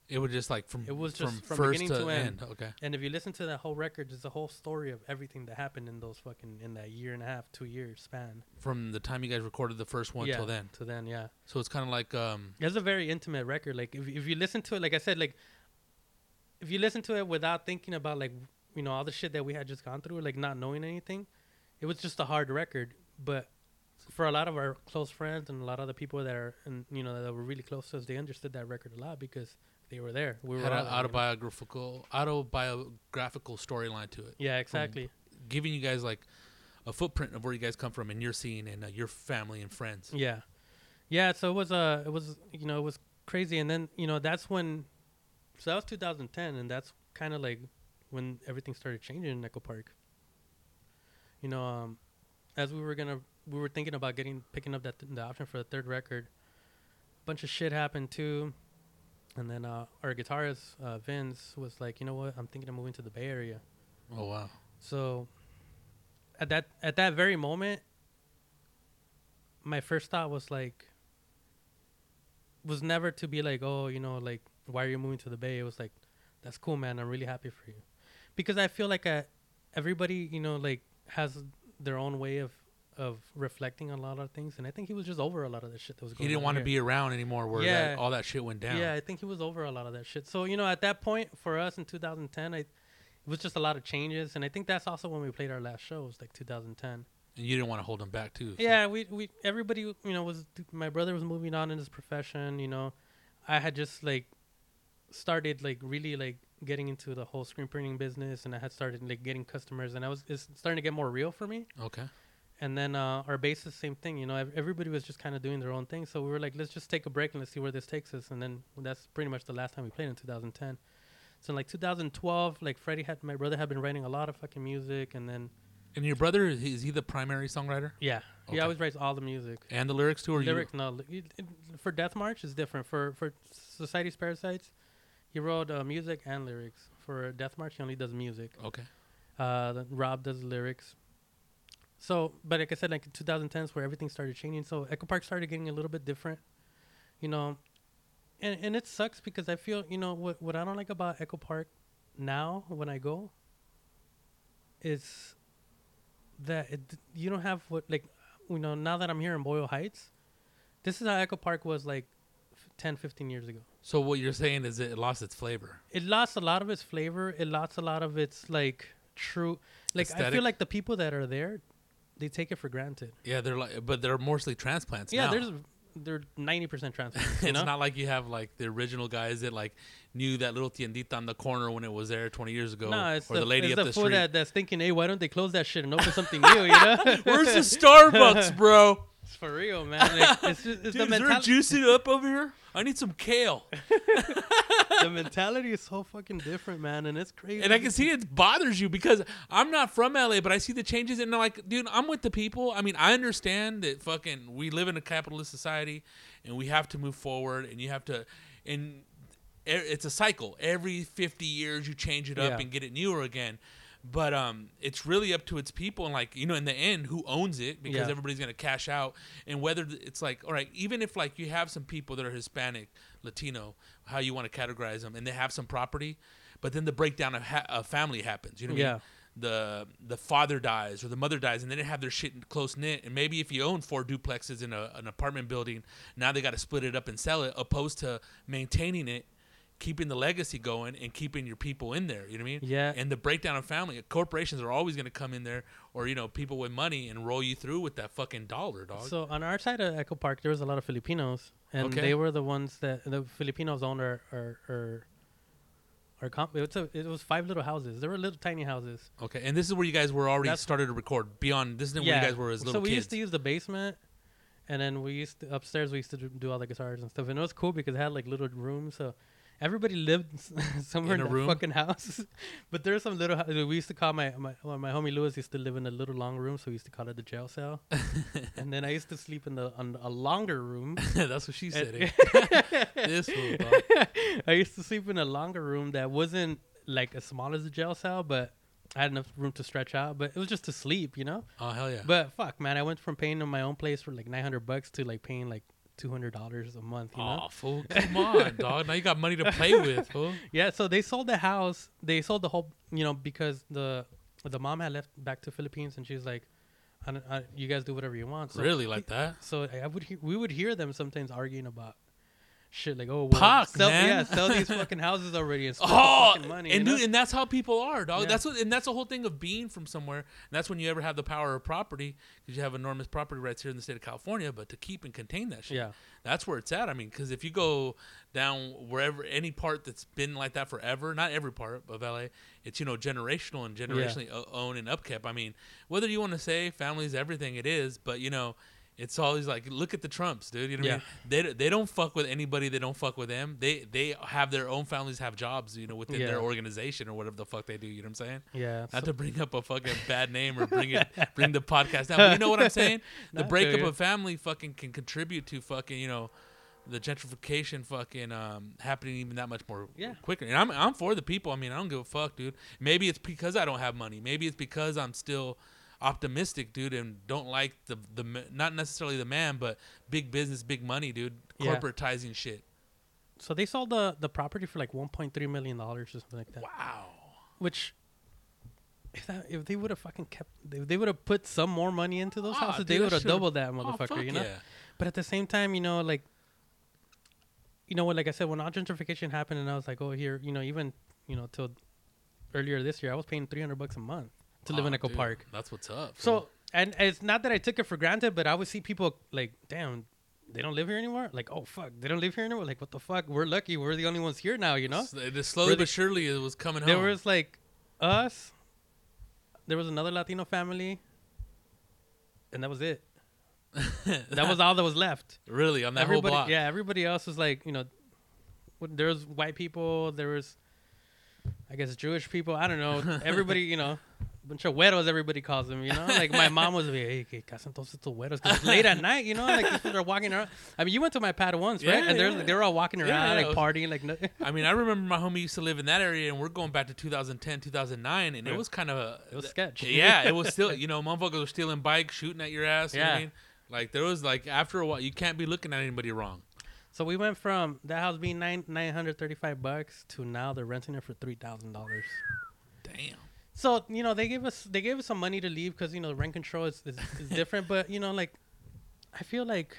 It was just like from first to end. Okay. And if you listen to that whole record, there's a whole story of everything that happened in those fucking, in that year and a half, 2 year span. From the time you guys recorded the first one till then. To then, yeah. So it's kind of like it's a very intimate record. Like if you listen to it, like I said, like if you listen to it without thinking about like, you know, all the shit that we had just gone through, like not knowing anything, it was just a hard record. But for a lot of our close friends and a lot of the people that are, and you know, that were really close to us, they understood that record a lot because they were there. We had an autobiographical storyline to it. Yeah, exactly. Giving you guys like a footprint of where you guys come from and your scene and your family and friends. Yeah, yeah. So it was crazy. And then, you know, that's when. So that was 2010, and that's kind of like when everything started changing in Echo Park. You know, as we were thinking about picking up the option for the third record. A bunch of shit happened too. And then our guitarist, Vince, was like, you know what? I'm thinking of moving to the Bay Area. Oh, wow. So at that very moment, my first thought was never to be like, oh, you know, like, why are you moving to the Bay? It was like, that's cool, man. I'm really happy for you. Because I feel like everybody, you know, like, has their own way of reflecting on a lot of things, and I think he was just over a lot of the shit that was going on. He didn't want to be around anymore where all that shit went down. Yeah, I think he was over a lot of that shit. So, you know, at that point for us in 2010, it was just a lot of changes, and I think that's also when we played our last shows, like 2010. And you didn't want to hold him back too. So. Yeah, we everybody, you know, my brother was moving on in his profession, you know. I had just like started like really like getting into the whole screen printing business, and I had started like getting customers, and it's starting to get more real for me. Okay. And then our bassist, same thing. You know, everybody was just kind of doing their own thing. So we were like, let's just take a break and let's see where this takes us. And then that's pretty much the last time we played in 2010. So in like 2012, like my brother had been writing a lot of fucking music. And then. And your brother, is he the primary songwriter? Yeah. Okay. He always writes all the music. And the lyrics too? Or lyrics, you? No. For Death March, it's different. For Society's Parasites, he wrote music and lyrics. For Death March, he only does music. Okay. Rob does lyrics. So, but like I said, like 2010 is where everything started changing. So Echo Park started getting a little bit different, you know, and it sucks because I feel, you know, what I don't like about Echo Park now when I go is that you don't have what, like, you know, now that I'm here in Boyle Heights, this is how Echo Park was like 10, 15 years ago. So what you're saying is it lost its flavor. It lost a lot of its flavor. It lost a lot of its like true, like aesthetic. I feel like the people that are there, they take it for granted. Yeah, they're like, but they're mostly transplants. Yeah, now. They're 90% transplants. It's know? Not like you have like the original guys that like knew that little tiendita on the corner when it was there 20 years ago. No, it's or the lady it's up the fool street that's thinking, hey, why don't they close that shit and open something new? You know, where's the Starbucks, bro? It's for real, man. Like, it's just, it's dude, the mentality. Is there juicing up over here? I need some kale. The mentality is so fucking different, man, and it's crazy. And I can see it bothers you because I'm not from LA, but I see the changes, and I'm like, dude, I'm with the people. I mean, I understand that fucking we live in a capitalist society, and we have to move forward, and you have to, and it's a cycle. Every 50 years, you change it up and get it newer again. But it's really up to its people, and like, you know, in the end, who owns it, because everybody's gonna cash out. And whether it's like, all right, even if like you have some people that are Hispanic, Latino, how you want to categorize them, and they have some property, but then the breakdown of a family happens. You know what I mean? The father dies or the mother dies, and they didn't have their shit close knit. And maybe if you own 4 duplexes in an apartment building, now they got to split it up and sell it, opposed to maintaining it, keeping the legacy going and keeping your people in there. You know what I mean? Yeah. And the breakdown of family, corporations are always going to come in there, or, you know, people with money, and roll you through with that fucking dollar, dog. So on our side of Echo Park, there was a lot of Filipinos, and they were the ones that the Filipinos owned our Our it was 5 little houses. There were little tiny houses. Okay, and this is where you guys were already started to record. Beyond this isn't where you guys were as little kids. So we used to use the basement, and then we used to, upstairs we used to do all the guitars and stuff. And it was cool because it had like little rooms. So everybody lived somewhere in a fucking house. But there were some little we used to call my homie Lewis used to live in a little long room, so we used to call it the jail cell. And then I used to sleep in a longer room. That's what she said. This was I used to sleep in a longer room that wasn't like as small as a jail cell, but I had enough room to stretch out, but it was just to sleep, you know? Oh, hell yeah. But fuck, man, I went from paying on my own place for like $900 to like paying like $200 a month, you know? Oh, fool, come on, dog. Now you got money to play with, fool. Yeah, so they sold the house. They sold the whole, you know, because the mom had left back to Philippines, and she was like, you guys do whatever you want. So really like that? So we would hear them sometimes arguing about shit like, oh, well, sell these fucking houses already and spend the fucking money. And dude, and that's how people are, dog. Yeah. That's the whole thing of being from somewhere. And that's when you ever have the power of property, because you have enormous property rights here in the state of California. But to keep and contain that shit, that's where it's at. I mean, because if you go down wherever, any part that's been like that forever, not every part of LA, it's, you know, generational and generationally owned and upkept. I mean, whether you want to say family's everything, it is, but you know. It's always like, look at the Trumps, dude. You know what I mean? They don't fuck with anybody. They don't fuck with them. They have their own families, have jobs, you know, within their organization or whatever the fuck they do. You know what I'm saying? Yeah. Not to bring up a fucking bad name or bring the podcast down. But you know what I'm saying? The breakup of family fucking can contribute to fucking, you know, the gentrification fucking happening even that much more quicker. And I'm for the people. I mean, I don't give a fuck, dude. Maybe it's because I don't have money. Maybe it's because I'm still optimistic, dude, and don't like the not necessarily the man, but big business, big money, dude, corporatizing shit. So they sold the property for like $1.3 million or something like that. Wow. Which if they would have fucking kept, they would have put some more money into those houses, dude, they would have doubled that motherfucker, you know. Yeah. But at the same time, you know, like, you know what, like I said, when our gentrification happened, and I was like, oh, here, you know, even, you know, till earlier this year, I was paying $300 a month to live in Echo Park. That's what's up. So, and it's not that I took it for granted, but I would see people like, damn, they don't live here anymore? Like, oh, fuck, they don't live here anymore? Like, what the fuck? We're lucky. We're the only ones here now, you know? Slowly but surely it was coming home. There was, like, us. There was another Latino family. And that was it. That was all that was left. Really, on that whole block? Yeah, everybody else was like, you know, there was white people. There was, I guess, Jewish people. I don't know. Everybody, you know. Bunch of hueros, everybody calls them, you know? Like, my mom was like, hey, que casan todos estos hueros? Because it's late at night, you know? Like, people are walking around. I mean, you went to my pad once, right? Yeah, and they were all walking around, like, partying. Like, I mean, I remember my homie used to live in that area, and we're going back to 2010, 2009, and it was kind of a... It was sketch. Yeah, it was still, you know, motherfuckers were stealing bikes, shooting at your ass, you know what I mean? Like, there was, like, after a while, you can't be looking at anybody wrong. So we went from that house being $935 to now they're renting it for $3,000. Damn. So, you know, they gave us some money to leave because, you know, rent control is different. But, you know, like, I feel like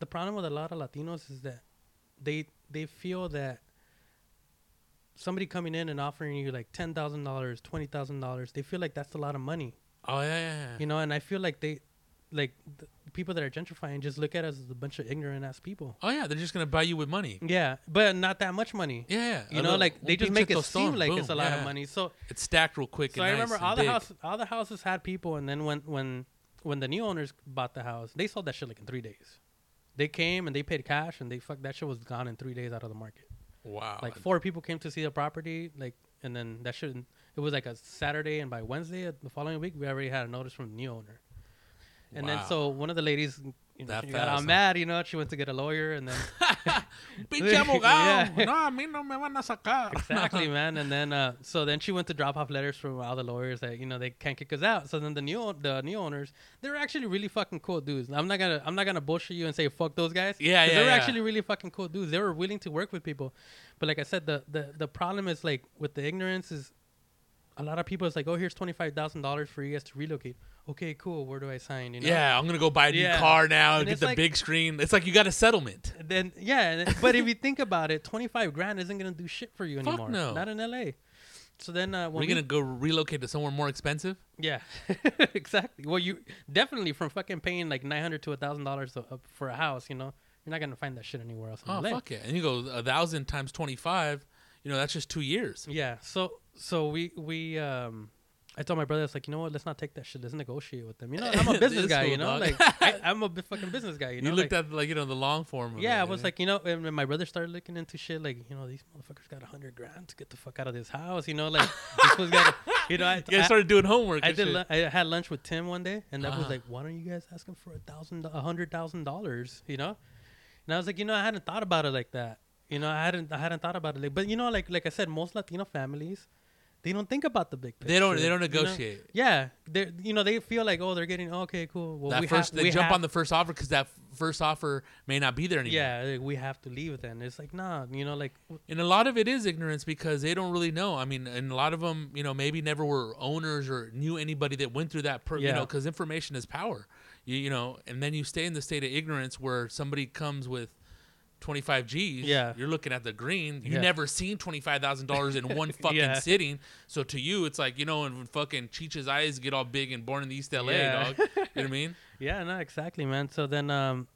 the problem with a lot of Latinos is that they feel that somebody coming in and offering you like $10,000, $20,000, they feel like that's a lot of money. Oh, yeah. You know, and I feel like the people that are gentrifying just look at us as a bunch of ignorant ass people. Oh yeah, they're just gonna buy you with money. Yeah, but not that much money. Yeah, you know, like they just make it seem like it's a lot of money. So it's stacked real quick. So I remember all the houses had people, and then when the new owners bought the house, they sold that shit like in 3 days. They came and they paid cash, and that shit was gone in 3 days out of the market. Wow. Like 4 people came to see the property, like, and then that shit. It was like a Saturday, and by Wednesday the following week, we already had a notice from the new owner. And then so one of the ladies, you know, she got all mad, you know, she went to get a lawyer, and then pinche abogado, no, a mí no me van a sacar. Exactly, man. And then so she went to drop off letters from all the lawyers that, you know, they can't kick us out. So then the new owners, they're actually really fucking cool dudes. I'm not gonna bullshit you and say fuck those guys. Yeah. They were actually really fucking cool dudes. They were willing to work with people. But like I said, the problem is like with the ignorance is a lot of people, it's like, oh, here's $25,000 for you guys to relocate. Okay, cool. Where do I sign? You know? Yeah, I'm going to go buy a new car now and get the big screen. It's like you got a settlement. Then but if you think about it, $25,000 isn't going to do shit for you anymore. Fuck no. Not in LA. So then we're going to go relocate to somewhere more expensive? Yeah, exactly. Well, you definitely from fucking paying like $900 to $1,000 for a house, you know, you're not going to find that shit anywhere else in LA. Oh, fuck yeah. And you go 1,000 times 25. you know, that's just 2 years. Yeah. So we I told my brother, I was like, you know what? Let's not take that shit. Let's negotiate with them. You know, I'm a business guy, you know? Like, I'm a fucking business guy, you know? You looked at, like, you know, the long form. Yeah, I was like, you know, and my brother started looking into shit, like, you know, these motherfuckers got $100,000 to get the fuck out of this house, you know? Like, this was got you know, I started doing homework. I had lunch with Tim one day, and that was like, why don't you guys ask him for $100,000, you know? And I was like, you know, I hadn't thought about it like that. You know, I hadn't thought about it. Like, but, you know, like I said, most Latino families, they don't think about the big picture. They don't negotiate. You know? Yeah. They, you know, they feel like, oh, they're getting, okay, cool. Well, they jump on the first offer because that first offer may not be there anymore. Yeah, like, we have to leave then. It's like, nah, you know, like. And a lot of it is ignorance because they don't really know. I mean, and a lot of them, you know, maybe never were owners or knew anybody that went through that, you know, because information is power, you know, and then you stay in the state of ignorance where somebody comes with 25 G's, you're looking at the green. You never seen $25,000 in one fucking sitting. So to you, it's like, you know, and fucking Cheech's eyes get all big and born in the East LA, dog. You know what I mean? Yeah, no, exactly, man. So then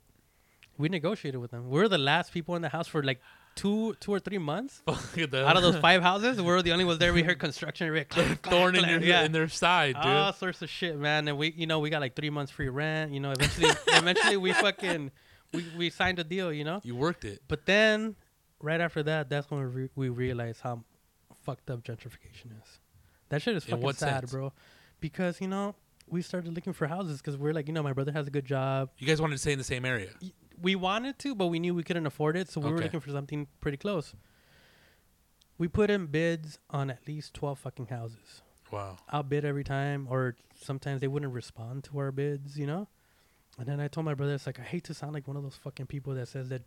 we negotiated with them. We were the last people in the house for like two or three months. Out of those 5 houses, we're the only ones there. We heard construction. We heard clap, thorn clap, in their side, dude. All sorts of shit, man. And we, you know, we got like 3 months free rent. You know, eventually we fucking... We signed a deal, you know? You worked it. But then, right after that, that's when we realized how fucked up gentrification is. That shit is fucking sad, bro. Because, you know, we started looking for houses because we're like, you know, my brother has a good job. You guys wanted to stay in the same area? We wanted to, but we knew we couldn't afford it, so we were looking for something pretty close. We put in bids on at least 12 fucking houses. Wow. Outbid every time, or sometimes they wouldn't respond to our bids, you know? And then I told my brother, it's like, I hate to sound like one of those fucking people that says that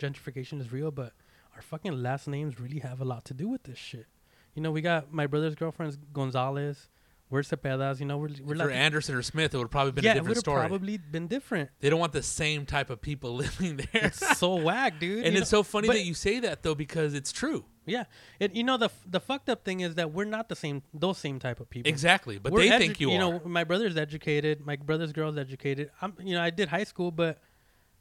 gentrification is real, but our fucking last names really have a lot to do with this shit. You know, we got my brother's girlfriend's Gonzalez. We're Cepedas. You know, we're like... For Anderson or Smith, it would have probably been a different story. Yeah, it would have probably been different. They don't want the same type of people living there. It's so whack, dude. And it's so funny that you say that, though, because it's true. Yeah. And, you know, the fucked up thing is that we're not those same type of people. Exactly. But they think you are. You know, my brother's educated. My brother's girl's educated. I did high school, but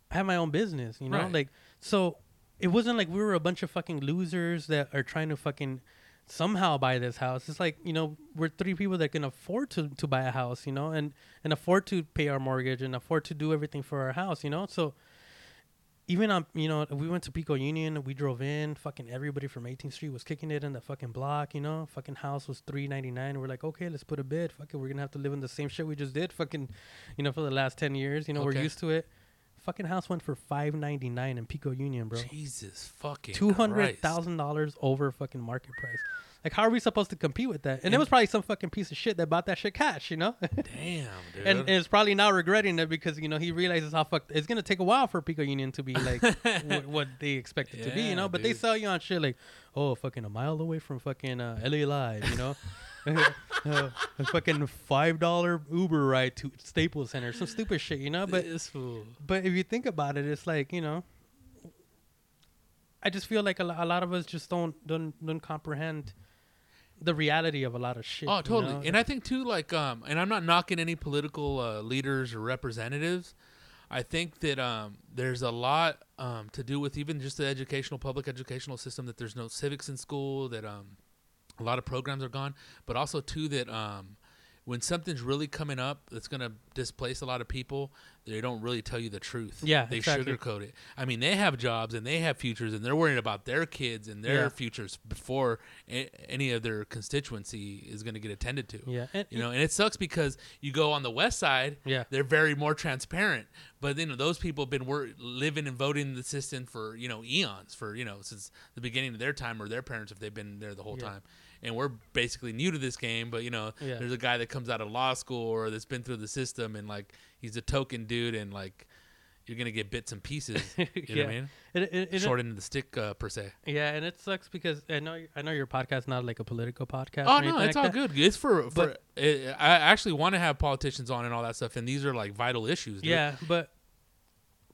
I had my own business, you know? Right. Like, so it wasn't like we were a bunch of fucking losers that are trying to fucking... somehow buy this house. It's like, you know, we're 3 people that can afford to buy a house, you know, and afford to pay our mortgage and afford to do everything for our house, you know. So even on, you know, we went to Pico Union, we drove in, fucking everybody from 18th Street was kicking it in the fucking block, you know. Fucking house was $399. We're like, okay, let's put a bid. Fuck it, we're gonna have to live in the same shit we just did, fucking, you know, for the last 10 years, you know. We're used to it. Fucking house went for $599 in Pico Union, bro. Jesus fucking $200,000 over fucking market price. Like, how are we supposed to compete with that? And it was probably some fucking piece of shit that bought that shit cash, you know? Damn, dude. And it's probably now regretting it because, you know, he realizes how fucked... It's going to take a while for Pico Union to be, like, what they expect it to be, you know? But dude, they sell you on shit like, oh, fucking a mile away from fucking LA Live, you know? A fucking $5 Uber ride to Staples Center, some stupid shit, you know. But if you think about it, it's like, you know, I just feel like a lot of us just don't comprehend the reality of a lot of shit. Oh, totally. You know? And I think too, like, and I'm not knocking any political leaders or representatives. I think that there's a lot to do with even just the public educational system. That there's no civics in school. That a lot of programs are gone, but also too that when something's really coming up that's going to displace a lot of people, they don't really tell you the truth. Yeah, they sugarcoat it. I mean, they have jobs and they have futures and they're worrying about their kids and their futures before any of their constituency is going to get attended to. Yeah, you know, and it sucks because you go on the west side. Yeah, they're more transparent, but you know those people have been living and voting in the system for, you know, eons, for, you know, since the beginning of their time, or their parents if they've been there the whole time. And we're basically new to this game, but, you know, there's a guy that comes out of law school or that's been through the system, and, like, he's a token dude, and, like, you're going to get bits and pieces. You know what I mean? Short end of the stick, per se. Yeah, and it sucks because I know your podcast's not, like, a political podcast. Oh, no, it's like all that. Good. It's for I actually want to have politicians on and all that stuff, and these are, like, vital issues. Dude. Yeah, but,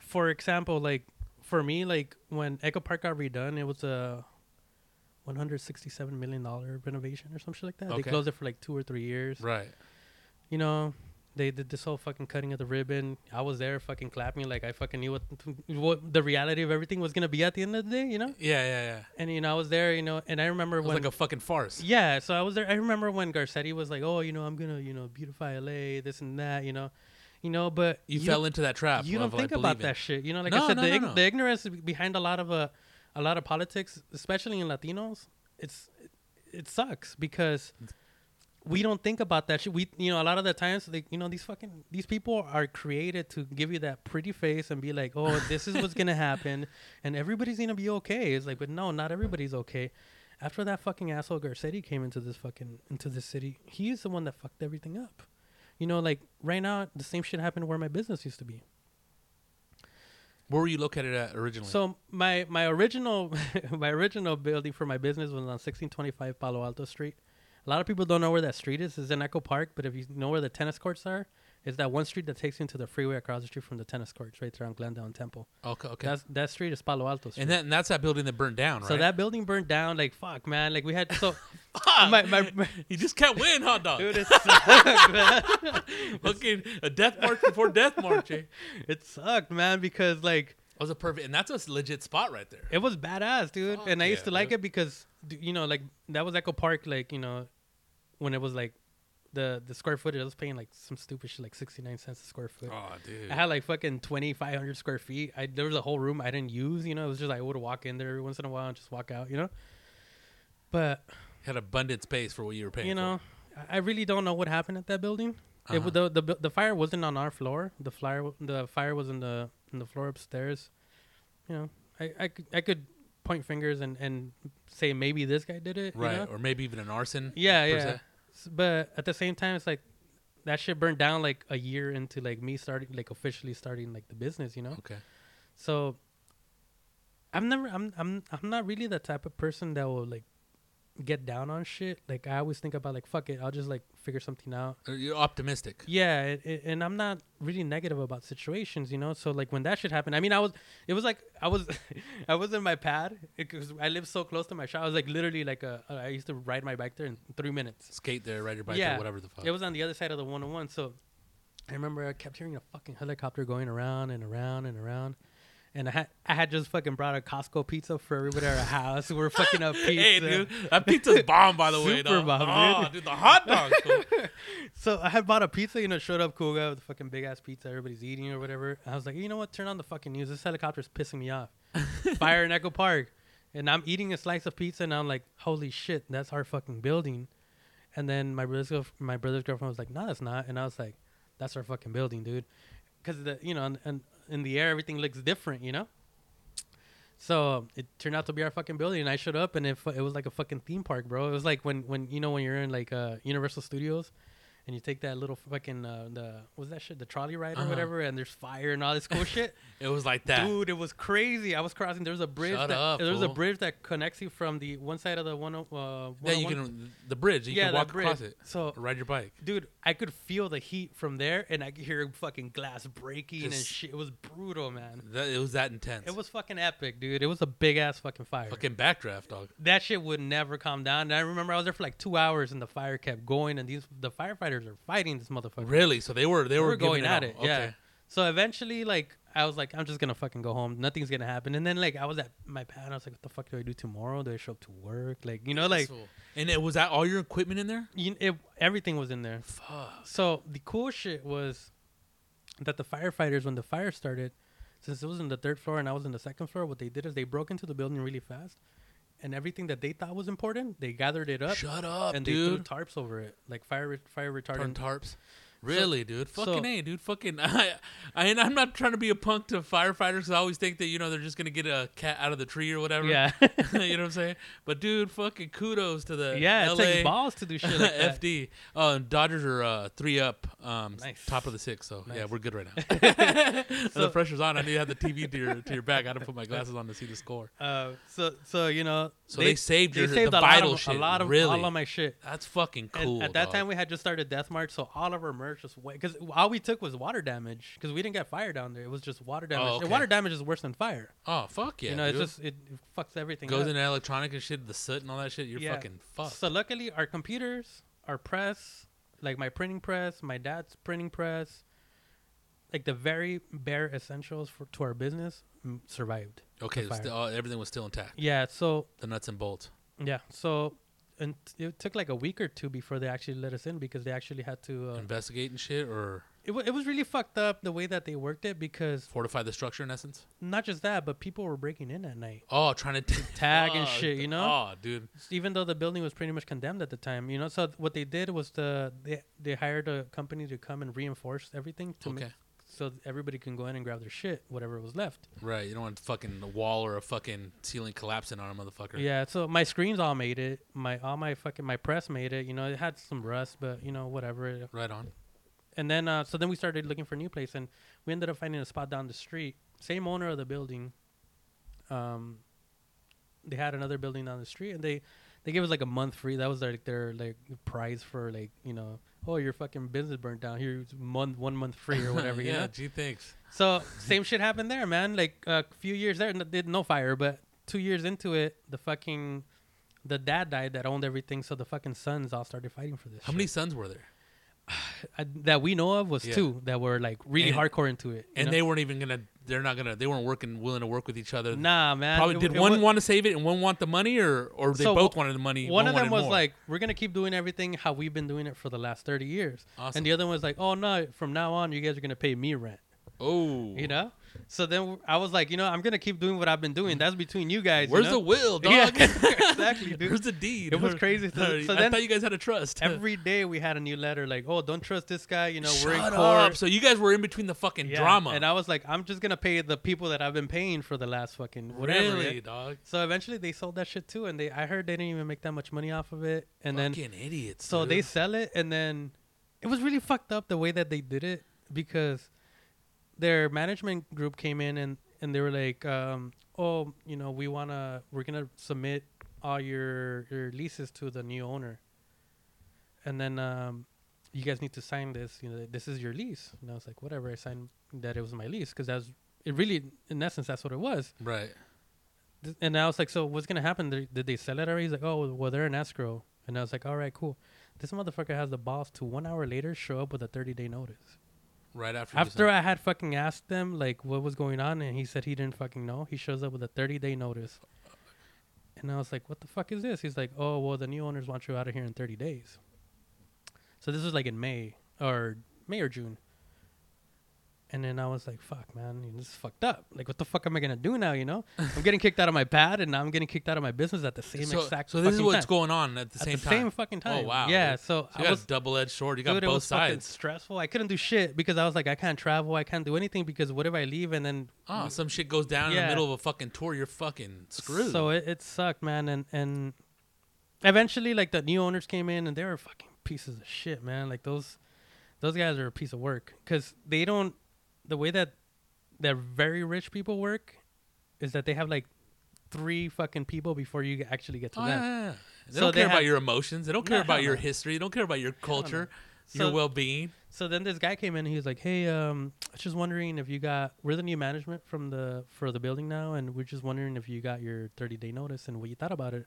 for example, like, for me, like, when Echo Park got redone, it was a... $167 million renovation or some shit like that. Okay. They closed it for like 2 or 3 years. Right. You know, They did this whole fucking cutting of the ribbon. I was there fucking clapping like I fucking knew what the reality of everything was going to be at the end of the day, you know? Yeah. And, you know, I was there, you know, and I remember when... It was like a fucking farce. Yeah, so I was there. I remember when Garcetti was like, oh, you know, I'm going to, you know, beautify L.A., this and that, you know, but... You fell into that trap. You don't think about that shit. You know, like I said, the ignorance behind a lot of politics, especially in Latinos, it sucks because... We don't think about that shit. We a lot of the times, like, you know, these people are created to give you that pretty face and be like, oh, this is what's going to happen. And everybody's going to be okay. It's like, but no, not everybody's okay. After that fucking asshole Garcetti came into this city, he's the one that fucked everything up. You know, like right now, the same shit happened where my business used to be. Where were you located at originally? So my original, my original building for my business was on 1625 Palo Alto Street. A lot of people don't know where that street is. It's in Echo Park, but if you know where the tennis courts are, it's that one street that takes you into the freeway across the street from the tennis courts, right there on Glendale and Temple. Okay. That street is Palo Alto Street. And that's that building that burned down, right? So that building burned down. Like, fuck, man. Like, we had... So my you just can't win, hot dog. Dude, it sucked, man. Fucking a death march before death march, eh? It sucked, man, because, like... It was a perfect... And that's a legit spot right there. It was badass, dude. Fuck, and I used to like it because... You know, like, that was Echo Park, like, you know, when it was, like, the square footage, I was paying, like, some stupid shit, like, 69 cents a square foot. Oh, dude. I had, like, fucking 2,500 square feet. There was a whole room I didn't use, you know. It was just, like, I would walk in there every once in a while and just walk out, you know. But... Had abundant space for what you were paying for. You know, I really don't know what happened at that building. Uh-huh. The fire wasn't on our floor. The fire was in the floor upstairs. You know, I could... point fingers and say maybe this guy did it, right, you know? Or maybe even an arson. Yeah. But at the same time, it's like that shit burned down like a year into like me starting, like officially starting like the business, you know. Okay. So I'm not really the type of person that will like get down on shit. Like I always think about like fuck it, I'll just like figure something out. You're optimistic. Yeah, and I'm not really negative about situations, you know. So like when that shit happened, I mean, it was like I was I was in my pad because I lived so close to my shop. I was like literally like I used to ride my bike there in 3 minutes. Skate there, ride your bike there, whatever the fuck. It was on the other side of the 101. So I remember I kept hearing a fucking helicopter going around and around and around. And I had just fucking brought a Costco pizza for everybody at our house. We were fucking up pizza. Hey, dude. That pizza's bomb, by the way. Super bomb, dude. The hot dogs. Cool. So I had bought a pizza, you know, showed up cool guy with a fucking big-ass pizza. Everybody's eating or whatever. And I was like, you know what? Turn on the fucking news. This helicopter's pissing me off. Fire in Echo Park. And I'm eating a slice of pizza, and I'm like, holy shit, that's our fucking building. And then my brother's girlfriend was like, no, that's not. And I was like, that's our fucking building, dude. Because, you know, and in the air, everything looks different, you know? So it turned out to be our fucking building, and I showed up, and it was like a fucking theme park, bro. It was like when you know, when you're in, like, Universal Studios, and you take that little fucking, what's that shit? The trolley ride or whatever, and there's fire and all this cool shit. It was like that. Dude, it was crazy. I was crossing. There was a bridge. There was a bridge that connects you from the one side of the one. The bridge. You can walk across it. So ride your bike. Dude, I could feel the heat from there, and I could hear fucking glass breaking and shit. It was brutal, man. It was that intense. It was fucking epic, dude. It was a big-ass fucking fire. Fucking backdraft, dog. That shit would never calm down. And I remember I was there for like 2 hours, and the fire kept going, and the firefighters are fighting this motherfucker. Really? So they were going at it. Okay. Yeah. So eventually, like, I was like, I'm just gonna fucking go home. Nothing's gonna happen. And then, like, I was at my pad. I was like, what the fuck do I do tomorrow? Do I show up to work? Like, you know, like. And it was that all your equipment in there? Everything was in there. Fuck. So the cool shit was that the firefighters, when the fire started, since it was in the third floor and I was in the second floor, what they did is they broke into the building really fast. And everything that they thought was important, they gathered it up. Shut up, and dude. And they threw tarps over it, like fire retardant tarps. Really, so, dude? Fucking A, dude. Fucking and I'm not trying to be a punk to firefighters because I always think that, you know, they're just going to get a cat out of the tree or whatever. Yeah. You know what I'm saying? But, dude, fucking kudos to the LA. It takes balls to do shit like that. FD. Dodgers are 3-up, nice. Top of the 6th. So, nice. Yeah, we're good right now. So, the pressure's on. I need to have the TV to your back. I had to put my glasses on to see the score. So you know. So they saved the vital shit. Really? All of my shit. That's fucking cool, and at that time, we had just started Death March, so all of our merch just went, because all we took was water damage because we didn't get fire down there. It was just water damage. Oh, okay. And water damage is worse than fire. Oh, fuck yeah. You know, dude. It's just, it fucks everything up. Goes into electronic and shit, the soot and all that shit. You're fucking fucked. So luckily, our computers, our press, Like my printing press, my dad's printing press, like the very bare essentials to our business survived. Okay, everything was still intact. Yeah, so the nuts and bolts. Yeah, so and it took like a week or two before they actually let us in because they actually had to investigate and shit, or it was really fucked up the way that they worked it because fortify the structure in essence. Not just that, but people were breaking in at night. Oh, trying to tag and shit, you know. Oh, dude. Even though the building was pretty much condemned at the time, you know. So what they did was they hired a company to come and reinforce everything to make, so everybody can go in and grab their shit, whatever was left. Right. You don't want fucking a wall or a fucking ceiling collapsing on a motherfucker. Yeah. So my screens all made it. My press made it. You know, it had some rust, but you know, whatever. Right on. And then, so we started looking for a new place, and we ended up finding a spot down the street. Same owner of the building. They had another building down the street, and they gave us like a month free. That was like their like prize for like, you know, oh, your fucking business burnt down. Here's one month free or whatever. Yeah, you know? Gee, thanks. So same shit happened there, man. Like a few years there, did no fire, but 2 years into it, the dad died that owned everything. So the fucking sons all started fighting for this. How many sons were there? That we know of was two that were like really hardcore into it. And they weren't even gonna. They weren't willing to work with each other. Nah, man. Probably did one want to save it and one want the money, or they both wanted the money. One of them was more like, "We're gonna keep doing everything how we've been doing it for the last 30 years." Awesome. And the other one was like, "Oh no, from now on, you guys are gonna pay me rent." Oh, you know. So then I was like, you know, I'm gonna keep doing what I've been doing. That's between you guys. Where's the will, dog? Yeah, exactly, dude. Where's the deed? It was crazy. So then I thought you guys had a trust. Every day we had a new letter, like, oh, don't trust this guy. You know, we're in court. Shut up. So you guys were in between the fucking drama. And I was like, I'm just gonna pay the people that I've been paying for the last fucking whatever. Really, dog. So eventually they sold that shit too, and I heard they didn't even make that much money off of it. And fucking idiots. So they sell it, and then it was really fucked up the way that they did it because their management group came in and they were like, oh, you know, we're gonna submit all your leases to the new owner, and then you guys need to sign this. You know, this is your lease. And I was like, whatever. I signed that it was my lease because that's it. Really, in essence, that's what it was. Right. And I was like, so what's gonna happen? Did they sell it already? He's like, oh, well, they're in escrow. And I was like, all right, cool. This motherfucker has the balls to 1 hour later show up with a 30-day notice. Right after I had fucking asked them like what was going on, and he said he didn't fucking know. He shows up with a 30-day notice, and I was like, "What the fuck is this?" He's like, "Oh, well, the new owners want you out of here in 30 days." So this was like in May or June, and then I was like, "Fuck, man, this is fucked up. Like, what the fuck am I gonna do now? You know, I'm getting kicked out of my pad, and now I'm getting kicked out of my business at the same exact. So this is what's going on at the same time. At the same fucking time. Oh wow. Yeah. So you got a double-edged sword. You got both sides. Dude, it was fucking stressful. I couldn't do shit because I was like, I can't travel. I can't do anything because what if I leave and then some shit goes down in the middle of a fucking tour? You're fucking screwed. So it sucked, man. And eventually, like the new owners came in and they were fucking pieces of shit, man. Like those guys are a piece of work because they don't. The way that very rich people work is that they have like three fucking people before you actually get to them. Yeah. They don't care about your emotions. They don't care about your history. They don't care about your culture, your well-being. So then this guy came in. He was like, "Hey, I was just wondering if you got. We're the new management for the building now, and we're just wondering if you got your 30-day notice and what you thought about it."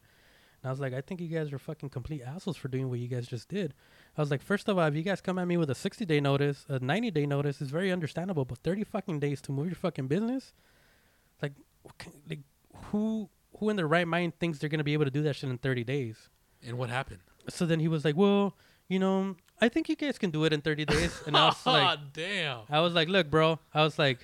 And I was like, I think you guys are fucking complete assholes for doing what you guys just did. I was like, first of all, if you guys come at me with a 60-day notice, a 90-day notice is very understandable, but 30 fucking days to move your fucking business? Like who in their right mind thinks they're going to be able to do that shit in 30 days? And what happened? So then he was like, well, you know, I think you guys can do it in 30 days. And I was like, damn. I was like, look, bro. I was like,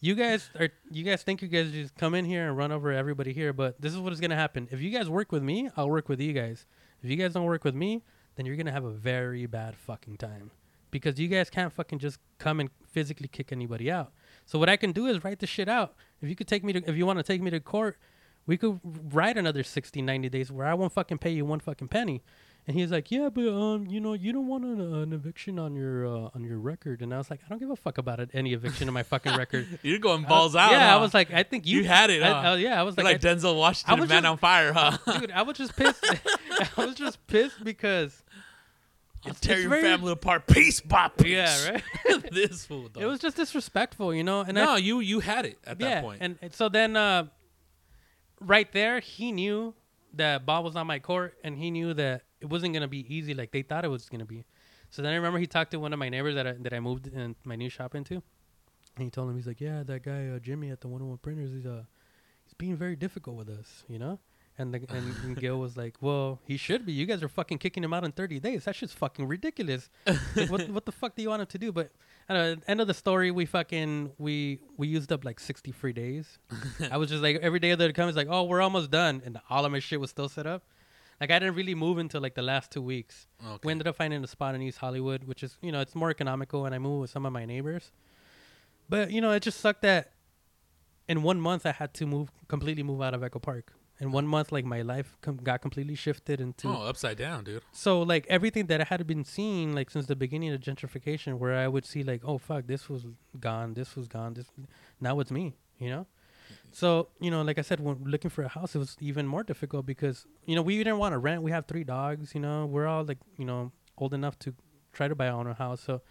you guys think you guys just come in here and run over everybody here, but this is what is going to happen. If you guys work with me, I'll work with you guys. If you guys don't work with me, then you're going to have a very bad fucking time because you guys can't fucking just come and physically kick anybody out. So what I can do is write this shit out. If you want to take me to court, we could write another 60, 90 days where I won't fucking pay you one fucking penny. And he's like, yeah, but, you know, you don't want an eviction on your record. And I was like, I don't give a fuck about it, any eviction on my fucking record. You're going balls out. Yeah, huh? I was like, I think you had it. I was like Denzel Washington, Man on Fire, huh? Dude, I was just pissed. I was just pissed because I'll tear your family apart piece by piece. Yeah, right? This fool, dog. It was just disrespectful, you know? And you had it at that point. And so then right there, he knew that Bob was on my court, and he knew that it wasn't going to be easy like they thought it was going to be. So then I remember he talked to one of my neighbors that I moved in my new shop into. And he told him, he's like, yeah, that guy Jimmy at the 101 Printers, he's being very difficult with us, you know? And Gil was like, well, he should be. You guys are fucking kicking him out in 30 days. That shit's fucking ridiculous. Like, what the fuck do you want him to do? But I don't know, at the end of the story, we used up like 60 free days. I was just like, every day that it comes, like, oh, we're almost done. And all of my shit was still set up. Like, I didn't really move until like the last 2 weeks. Okay. We ended up finding a spot in East Hollywood, which is, you know, it's more economical. And I moved with some of my neighbors. But, you know, it just sucked that in 1 month I had to completely move out of Echo Park. In 1 month, like, my life got completely shifted into... Oh, upside down, dude. So, like, everything that I had been seeing, like, since the beginning of gentrification, where I would see, like, oh, fuck, this was gone. Now it's me, you know? So, you know, like I said, when looking for a house, it was even more difficult because, you know, we didn't want to rent. We have 3 dogs, you know? We're all, like, you know, old enough to try to buy our own house. So,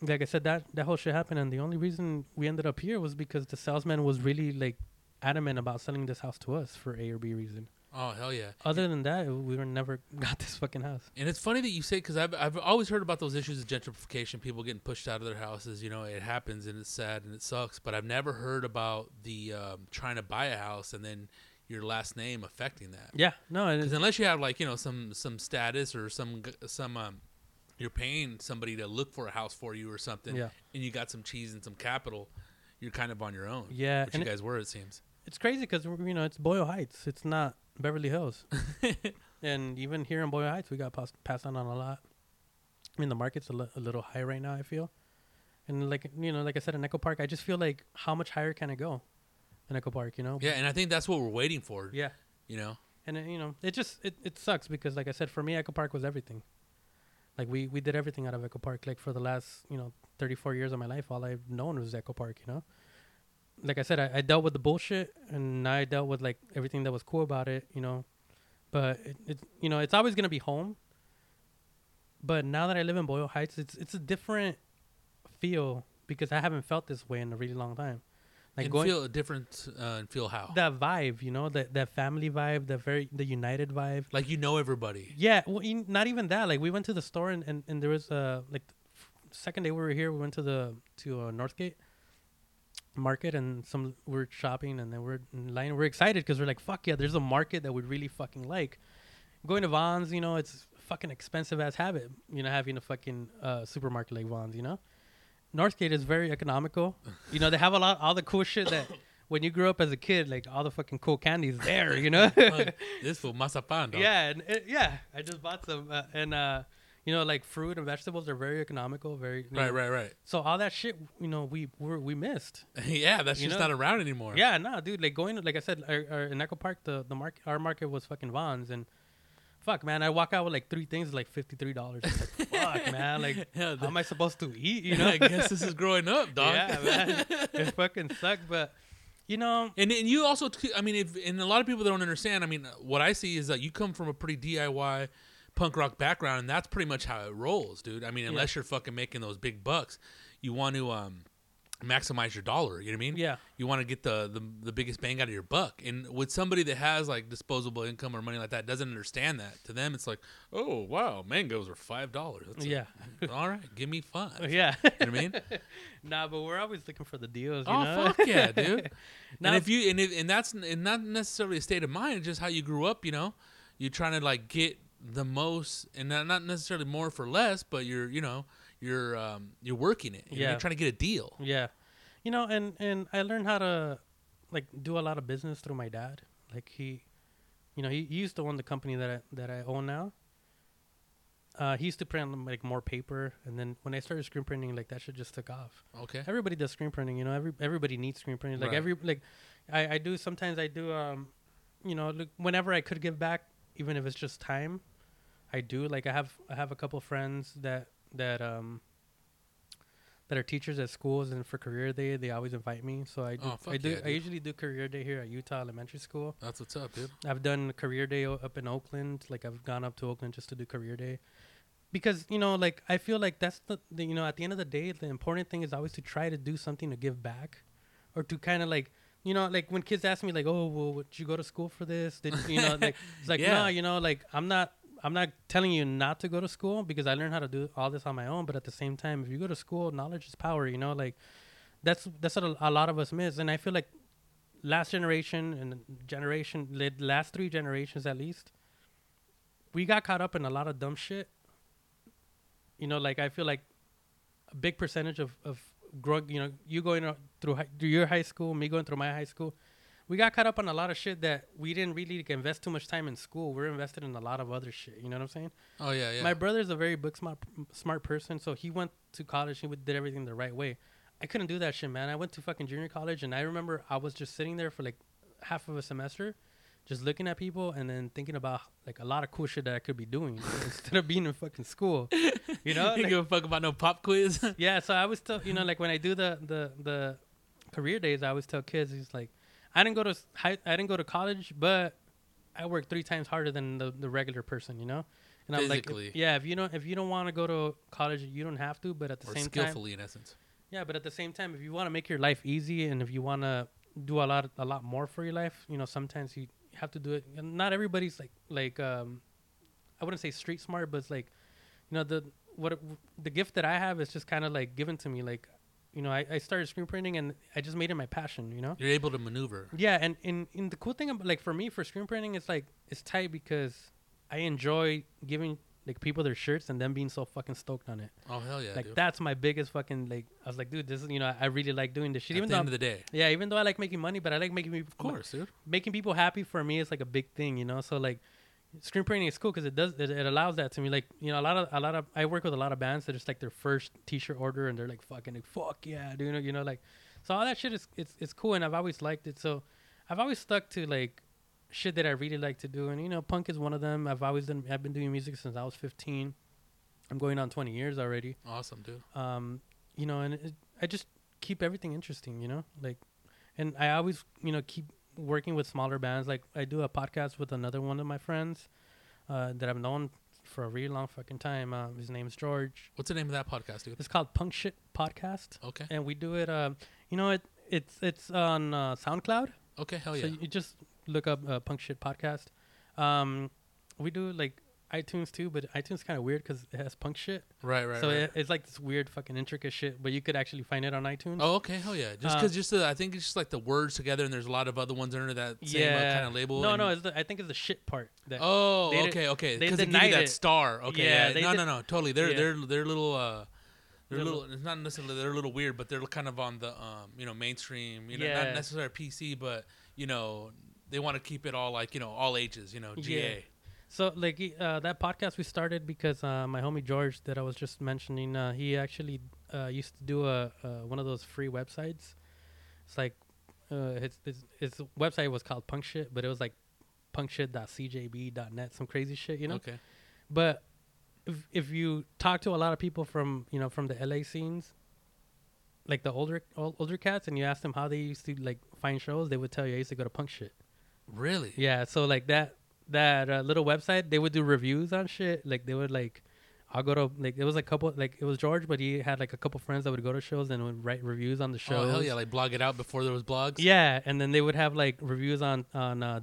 like I said, that whole shit happened, and the only reason we ended up here was because the salesman was really, like, adamant about selling this house to us for A or B reason. Oh, hell yeah. Other than that, we were never got this fucking house. And it's funny that you say, because I've always heard about those issues of gentrification, people getting pushed out of their houses. You know, it happens, and it's sad, and it sucks. But I've never heard about the trying to buy a house and then your last name affecting that. Yeah, no. Because unless you have, like, you know, some status or some you're paying somebody to look for a house for you or something, yeah, and you got some cheese and some capital, you're kind of on your own. Yeah. Which you guys were, it seems. It's crazy because, you know, it's Boyle Heights. It's not Beverly Hills. And even here in Boyle Heights, we got passed on a lot. I mean, the market's a little high right now, I feel. And, like, you know, like I said, in Echo Park, I just feel like how much higher can it go in Echo Park, you know? Yeah, and I think that's what we're waiting for. Yeah. You know? And, you know, it just it sucks because, like I said, for me, Echo Park was everything. Like, we did everything out of Echo Park. Like, for the last, you know, 34 years of my life, all I've known was Echo Park, you know? Like I said, I dealt with the bullshit, and I dealt with, like, everything that was cool about it, you know. But it you know, it's always gonna be home. But now that I live in Boyle Heights, it's a different feel because I haven't felt this way in a really long time. Like, and going feel a different and feel how that vibe, you know, that family vibe, the united vibe. Like, you know everybody. Yeah, well, not even that. Like, we went to the store and there was like second day we were here, we went to Northgate Market, and we're shopping, and then we're in line. We're excited because we're like, fuck yeah, there's a market that we really fucking like. Going to Vons, you know, it's fucking expensive as habit, you know, having a fucking supermarket like Vons, you know. Northgate is very economical. You know, they have all the cool shit that when you grew up as a kid, like all the fucking cool candies there, you know. This for mazapan, dog. Yeah, yeah, I just bought some you know, like, fruit and vegetables are very economical, very... Right. So all that shit, you know, we missed. Yeah, that's just not around anymore. Yeah, no, dude, like, going... Like I said, our, in Echo Park, the market, our market was fucking Vons, and... Fuck, man, I walk out with, like, 3 things, like, $53. Like, fuck, man, like, yeah, how am I supposed to eat, you know? I guess this is growing up, dog. Yeah, man, it fucking sucked, but... You know, and you also... I mean, and a lot of people that don't understand, I mean, what I see is that you come from a pretty DIY... punk rock background, and that's pretty much how it rolls, dude. I mean, unless you're fucking making those big bucks, you want to maximize your dollar, you know what I mean? Yeah. You want to get the biggest bang out of your buck. And with somebody that has, like, disposable income or money like that, doesn't understand that. To them, it's like, oh, wow, mangoes are $5. That's all right, give me 5. Yeah. You know what I mean? Nah, but we're always looking for the deals, you know? Oh, fuck yeah, dude. And that's not necessarily a state of mind, it's just how you grew up, you know? You're trying to, like, get the most, and not necessarily more for less, but you're working it. You're trying to get a deal. Yeah, you know, and I learned how to, like, do a lot of business through my dad. Like, he used to own the company that I own now. He used to print, like, more paper, and then when I started screen printing, like, that shit just took off. Okay. Everybody does screen printing, you know. Everybody needs screen printing. Like, I do sometimes. You know, look, whenever I could give back, even if it's just time. I do, like, I have a couple friends that are teachers at schools, and for career day they always invite me. So I usually do career day here at Utah Elementary School. That's what's up, dude. I've done career day up in Oakland. Like, I've gone up to Oakland just to do career day because, you know, like, I feel like that's the you know, at the end of the day, the important thing is always to try to do something to give back, or to kind of, like, you know, like, when kids ask me, like, oh, well, would you go to school for this? Did you know, like, it's like, no, you know, like, I'm not. I'm not telling you not to go to school, because I learned how to do all this on my own. But at the same time, if you go to school, knowledge is power, you know, like that's what a lot of us miss. And I feel like last generation and last three generations, at least, we got caught up in a lot of dumb shit. You know, like I feel like a big percentage of growing, you know, you going through your high school, me going through my high school, we got caught up on a lot of shit that we didn't really like, invest too much time in school. We're invested in a lot of other shit. You know what I'm saying? Oh, yeah, yeah. My brother's a very book smart person, so he went to college. He did everything the right way. I couldn't do that shit, man. I went to fucking junior college, and I remember I was just sitting there for like half of a semester just looking at people and then thinking about like a lot of cool shit that I could be doing instead of being in fucking school. You know? Like, you give a fuck about no pop quiz? Yeah, so I was still, you know, like when I do the career days, I always tell kids, it's like, I didn't go to college, but I worked 3 times harder than the regular person, you know. And physically, I'm like, if you don't want to go to college, you don't have to. But at the same time, skillfully in essence. Yeah, but at the same time, if you want to make your life easy and if you want to do a lot more for your life, you know, sometimes you have to do it. And not everybody's like I wouldn't say street smart, but it's like, you know, the gift that I have is just kind of like given to me, like. You know, I started screen printing and I just made it my passion, you know? You're able to maneuver. Yeah, and in the cool thing, about, like, for me, for screen printing, it's, like, it's tight because I enjoy giving, like, people their shirts and them being so fucking stoked on it. Oh, hell yeah, like, dude. That's my biggest fucking, like, I was like, dude, this is, you know, I really like doing this shit. At the end of the day. Yeah, even though I like making money, but I like making people... Of course, dude. Making people happy for me is, like, a big thing, you know? So, like, screen printing is cool because it allows that to me. Like, you know, a lot of I work with a lot of bands that it's like their first t-shirt order and they're like fucking like, fuck yeah, dude, you know, like, so all that shit is it's cool, and I've always liked it. So I've always stuck to like shit that I really like to do, and you know, punk is one of them. I've been doing music since I was 15. I'm going on 20 years already. Awesome, dude. You know, and I just keep everything interesting, you know, like, and I always, you know, keep working with smaller bands. Like I do a podcast with another one of my friends that I've known for a really long fucking time. His name's George. What's the name of that podcast, dude? It's called Punk Shit Podcast. Okay. And we do it. You know, it's on SoundCloud. Okay, hell yeah. So you just look up Punk Shit Podcast. We do like iTunes too, but iTunes kind of weird because it has punk shit. Right. So it's like this weird fucking intricate shit, but you could actually find it on iTunes. Oh, okay, hell yeah! Just because I think it's just like the words together, and there's a lot of other ones under that same kind of label. No, I think it's the shit part. That okay. Because they give you that star. Okay, yeah. Totally. They're little. They're little. It's not necessarily they're a little weird, but they're kind of on the you know, mainstream. You know, not necessarily PC, but you know, they want to keep it all like, you know, all ages. You know, GA. Yeah. So, like, that podcast we started because my homie George that I was just mentioning, he actually used to do one of those free websites. It's like, his website was called Punk Shit, but it was like punkshit.cjb.net, some crazy shit, you know? Okay. But if you talk to a lot of people from, you know, from the LA scenes, like the older cats, and you ask them how they used to, like, find shows, they would tell you, I used to go to Punk Shit. Really? Yeah, so, like, that little website, they would do reviews on shit. Like they would like, I'll go to like, it was a couple, like it was George, but he had like a couple friends that would go to shows and would write reviews on the shows. Oh hell yeah, like blog it out before there was blogs. Yeah, and then they would have like reviews on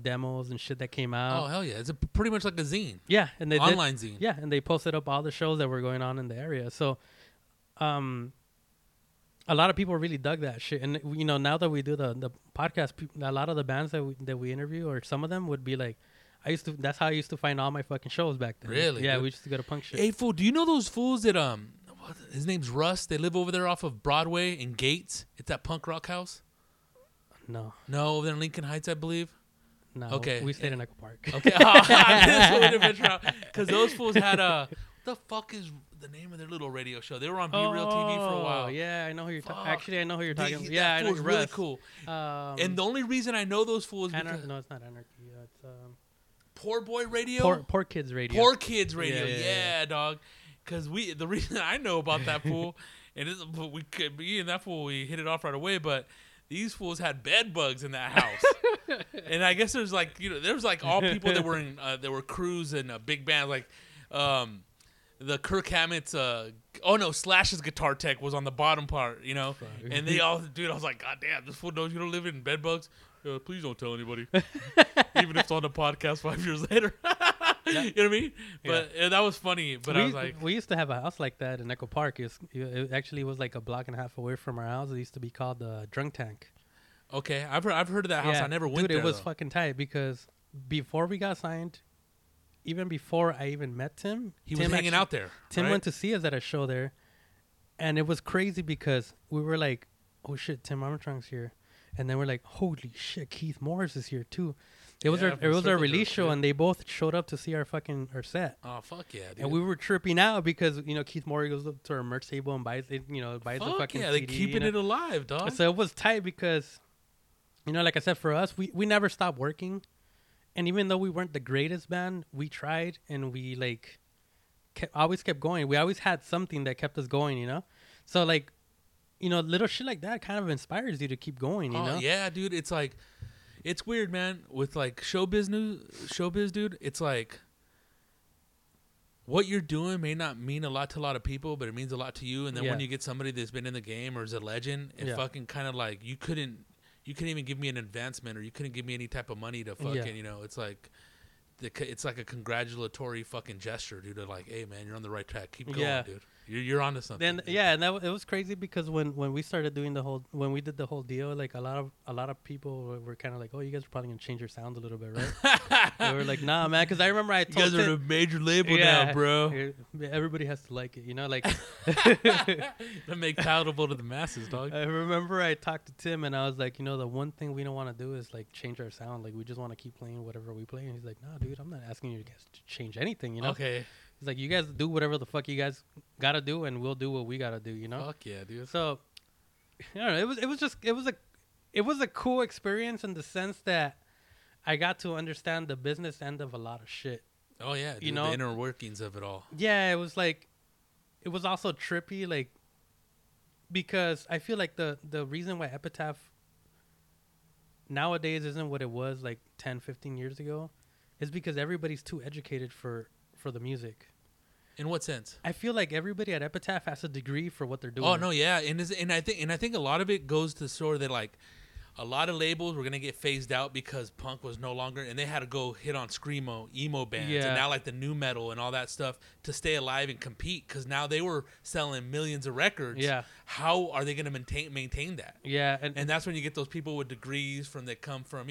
demos and shit that came out. Oh hell yeah, it's pretty much like a zine. Yeah, and online zine. Yeah, and they posted up all the shows that were going on in the area. So, a lot of people really dug that shit, and you know, now that we do the podcast, a lot of the bands that we interview, or some of them would be like. That's how I used to find all my fucking shows back then. Really? Yeah, dude. We used to go to Punk Shit. Hey, fool, do you know those fools that his name's Russ? They live over there off of Broadway and Gates. It's that punk rock house. No, over there in Lincoln Heights, I believe. No. Okay. We stayed in Echo Park. Okay. Because those fools had what the fuck is the name of their little radio show? They were on B-Real TV for a while. Yeah, I know who you're talking. Actually, I know who you're talking. Yeah, I know. Russ. Really cool. And the only reason I know those fools. No, it's not Anarchy. It's Poor Boy Radio? Poor Kids Radio. Poor Kids Radio. Yeah, dog. Because the reason I know about that fool, and we hit it off right away, but these fools had bed bugs in that house. And I guess there's like, you know, there was like all people that were in, there were crews and big bands, like the Kirk Hammett's, Slash's guitar tech was on the bottom part, you know? Sorry. And they all, dude, I was like, God damn, this fool knows you don't live in bed bugs. Please don't tell anybody, even if it's on the podcast 5 years later. Yeah. You know what I mean? But yeah, that was funny. But I was like, we used to have a house like that in Echo Park. It actually was like a block and a half away from our house. It used to be called the Drunk Tank. Okay, I've heard of that house. Yeah. I never went there. Dude, it was fucking tight because before we got signed, even before I even met Tim, he was hanging out there. Tim went to see us at a show there, and it was crazy because we were like, "Oh shit, Tim Armstrong's here," and then we're like, "Holy shit, Keith Morris is here too." It was our release show, and they both showed up to see our set. Oh fuck yeah! Dude. And we were tripping out because Keith Morris goes up to our merch table and buys the fucking CD. They're keeping it alive, dog. So it was tight because, like I said, for us, we never stopped working. And even though we weren't the greatest band, we tried and we always kept going. We always had something that kept us going, So little shit like that kind of inspires you to keep going, you know? Yeah, dude. It's like, it's weird, man. With showbiz, dude, it's like what you're doing may not mean a lot to a lot of people, but it means a lot to you. And then when you get somebody that's been in the game or is a legend, it fucking kind of like you couldn't even give me an advancement, or you couldn't give me any type of money to fucking, it's like, it's like a congratulatory fucking gesture, dude. Like, hey man, you're on the right track. Keep going, dude. You're onto something. Then, and it was crazy because when we started doing when we did the whole deal, like a lot of people were kind of like, oh, you guys are probably gonna change your sound a little bit, right? They were like, nah, man, because I remember I told you guys are a major label now, bro. Everybody has to like it, to make palatable to the masses, dog. I remember I talked to Tim and I was like, the one thing we don't want to do is like change our sound. Like we just want to keep playing whatever we play. And he's like, nah, dude, I'm not asking you guys to change anything, Okay. It's like, you guys do whatever the fuck you guys got to do, and we'll do what we got to do, Fuck yeah, dude. So, it was a cool experience in the sense that I got to understand the business end of a lot of shit. Oh, yeah. Dude, the inner workings of it all. Yeah, it was like, it was also trippy, like, because I feel like the reason why Epitaph nowadays isn't what it was like 10, 15 years ago is because everybody's too educated for the music. In what sense? I feel like everybody at Epitaph has a degree for what they're doing. Oh no, yeah, and I think a lot of it goes to sort of that, like a lot of labels were gonna get phased out because punk was no longer, and they had to go hit on screamo, emo bands, and now like the nu metal and all that stuff to stay alive and compete, because now they were selling millions of records. Yeah, how are they gonna maintain that? Yeah, and that's when you get those people with degrees that come from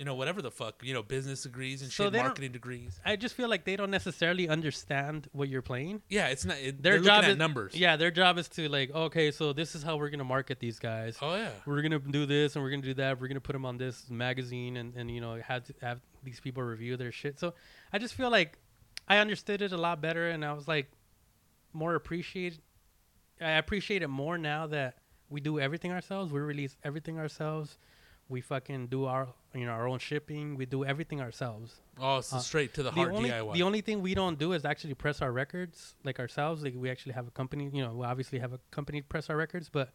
whatever the fuck, business degrees and shit, marketing degrees. I just feel like they don't necessarily understand what you're playing. Yeah, it's not their job is numbers. Yeah, their job is to like, okay, so this is how we're gonna market these guys. Oh yeah, we're gonna do this and we're gonna do that. We're gonna put them on this magazine and have these people review their shit. So I just feel like I understood it a lot better, and I was like more appreciated. I appreciate it more now that we do everything ourselves. We release everything ourselves. We fucking do our, our own shipping. We do everything ourselves. Oh, so straight to the heart DIY. The only thing we don't do is actually press our records like ourselves. Like we actually have a company. We obviously have a company to press our records. But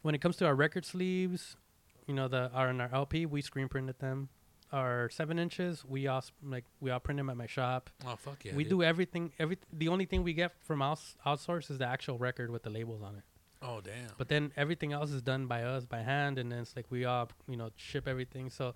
when it comes to our record sleeves, our LP, we screen printed them. Our 7 inches, we all print them at my shop. Oh fuck yeah! We do everything. The only thing we get from outsource is the actual record with the labels on it. Oh damn! But then everything else is done by us by hand, and then it's like we all, ship everything. So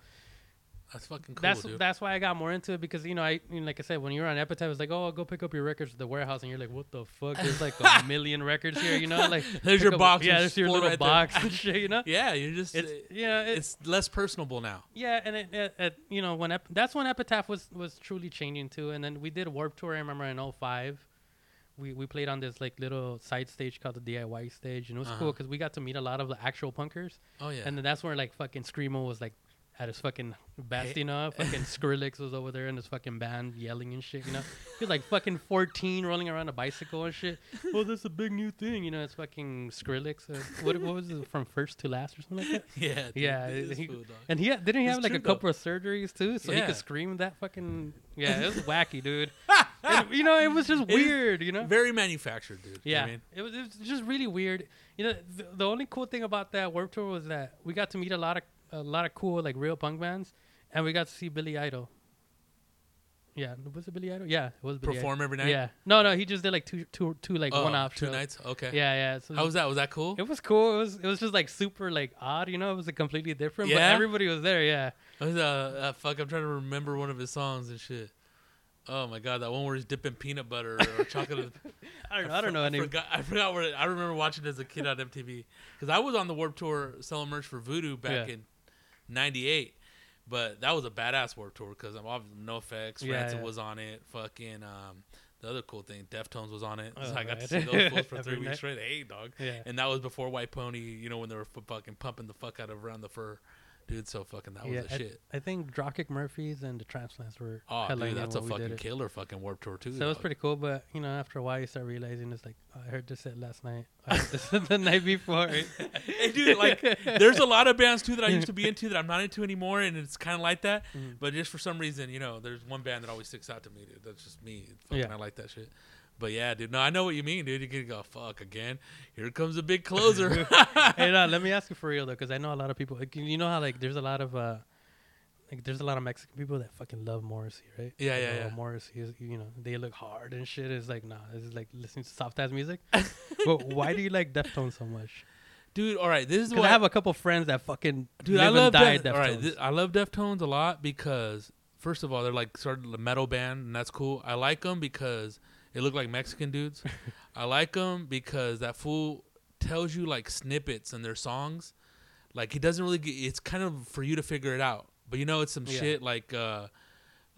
that's fucking cool. That's why I got more into it because like I said, when you were on Epitaph, it's like, oh, I'll go pick up your records at the warehouse, and you're like, what the fuck? There's like a million records here, Like there's your box, there's your little box and shit, Yeah, you're just it's less personable now. Yeah, and that's when Epitaph was truly changing too, and then we did a Warped Tour. I remember in 2005. We played on this like little side stage called the DIY stage, and it was cool because we got to meet a lot of the actual punkers. Oh yeah, and then that's where like fucking screamo was like at his fucking best, Fucking Skrillex was over there in his fucking band yelling and shit, He was like fucking 14 rolling around a bicycle and shit. Well, that's a big new thing, It's fucking Skrillex. What was it, From First to Last or something like that? Yeah, dude, yeah. He had a couple of surgeries too, so he could scream that fucking. Yeah, it was wacky, dude. And, it was just weird, Very manufactured, dude. Yeah. You know what I mean? It was just really weird. The only cool thing about that Warped Tour was that we got to meet a lot of cool, like, real punk bands, and we got to see Billy Idol. Yeah. Was it Billy Idol? Yeah, it was Billy Idol. Perform every night? Yeah. No, he just did, like, two one-off shows. Two nights? Okay. Yeah. So how was that? Was that cool? It was cool. It was just, like, super, like, odd, It was, like, completely different, but everybody was there, yeah. Fuck, I'm trying to remember one of his songs and shit. Oh my God, that one where he's dipping peanut butter or chocolate. I forgot. I remember watching it as a kid on MTV because I was on the Warped Tour selling merch for Voodoo back in '98. But that was a badass Warped Tour because I'm obviously NoFX, Rancid was on it. Fucking the other cool thing, Deftones was on it. I got to see those fools for 3 weeks straight. Hey, dog. Yeah. And that was before White Pony. You know when they were fucking pumping the fuck out of Around the Fur. Dude, so fucking that was the shit. I think Dropkick Murphys and the Transplants were... Oh, dude, that's a fucking killer fucking Warped Tour, too. So it was pretty cool, but, you know, after a while, you start realizing it's like, oh, I heard this set last night. I heard this the night before. Hey, dude, like, there's a lot of bands, too, that I used to be into that I'm not into anymore, and it's kind of like that. Mm. But just for some reason, you know, there's one band that always sticks out to me, dude. That's just me. Fucking I like that shit. But yeah, dude, no, I know what you mean, dude. You're going to go, fuck, again. Here comes a big closer. Hey, no, let me ask you for real, though, because I know a lot of people, like, you know how, like, there's a lot of Mexican people that fucking love Morrissey, right? Yeah, yeah, yeah. Morrissey is, you know, they look hard and shit. It's like, nah, this is like listening to soft-ass music. But why do you like Deftones so much? Dude, all right, this is because I have a couple friends that fucking live and die Deftones. All right, I love Deftones a lot because, first of all, they're, like, sort of a metal band, and that's cool. I like them because... They look like Mexican dudes. I like them because that fool tells you like snippets in their songs. Like he doesn't really get, it's kind of for you to figure it out. But you know, it's some shit like, you know,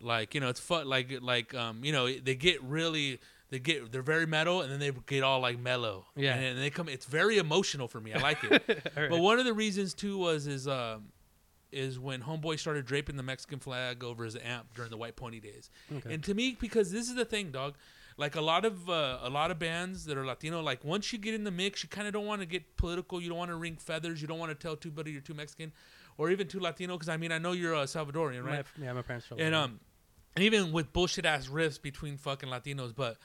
it's fun. Like, you know, they're very metal and then they get all like mellow. Yeah. And they come, it's very emotional for me. I like it. Right. But one of the reasons too is when homeboy started draping the Mexican flag over his amp during the White Pony days. Okay. And to me, because this is the thing, dog, like a lot of bands that are Latino, like once you get in the mix, you kind of don't want to get political. You don't want to wring feathers. You don't want to tell too buddy you're too Mexican, or even too Latino. Because I mean, I know you're a Salvadorian, right? My parents. And and even with bullshit ass riffs between fucking Latinos, but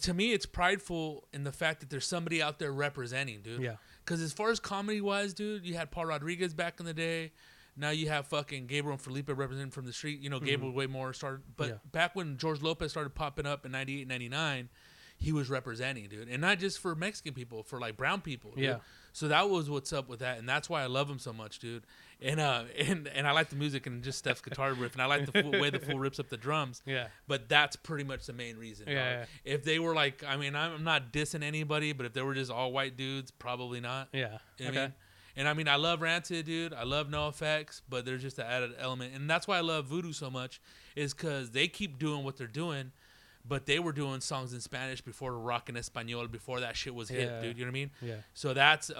to me it's prideful in the fact that there's somebody out there representing, dude. Yeah. Because as far as comedy wise, dude, you had Paul Rodriguez back in the day. Now you have fucking Gabriel and Felipe representing from the street. You know, Gabriel way more started. But back when George Lopez started popping up in 98, 99, he was representing, dude. And not just for Mexican people, for like brown people. Dude. Yeah. So that was what's up with that. And that's why I love him so much, dude. And I like the music and just Steph's guitar riff. And I like the way the fool rips up the drums. Yeah. But that's pretty much the main reason. Yeah, yeah. If they were like, I mean, I'm not dissing anybody, but if they were just all white dudes, probably not. Yeah. You know what I mean? And, I mean, I love Rancid, dude. I love NoFX, but there's just an added element. And that's why I love Voodoo so much is because they keep doing what they're doing, but they were doing songs in Spanish before rock in Español, before that shit was hit, dude. You know what I mean? Yeah. So that's,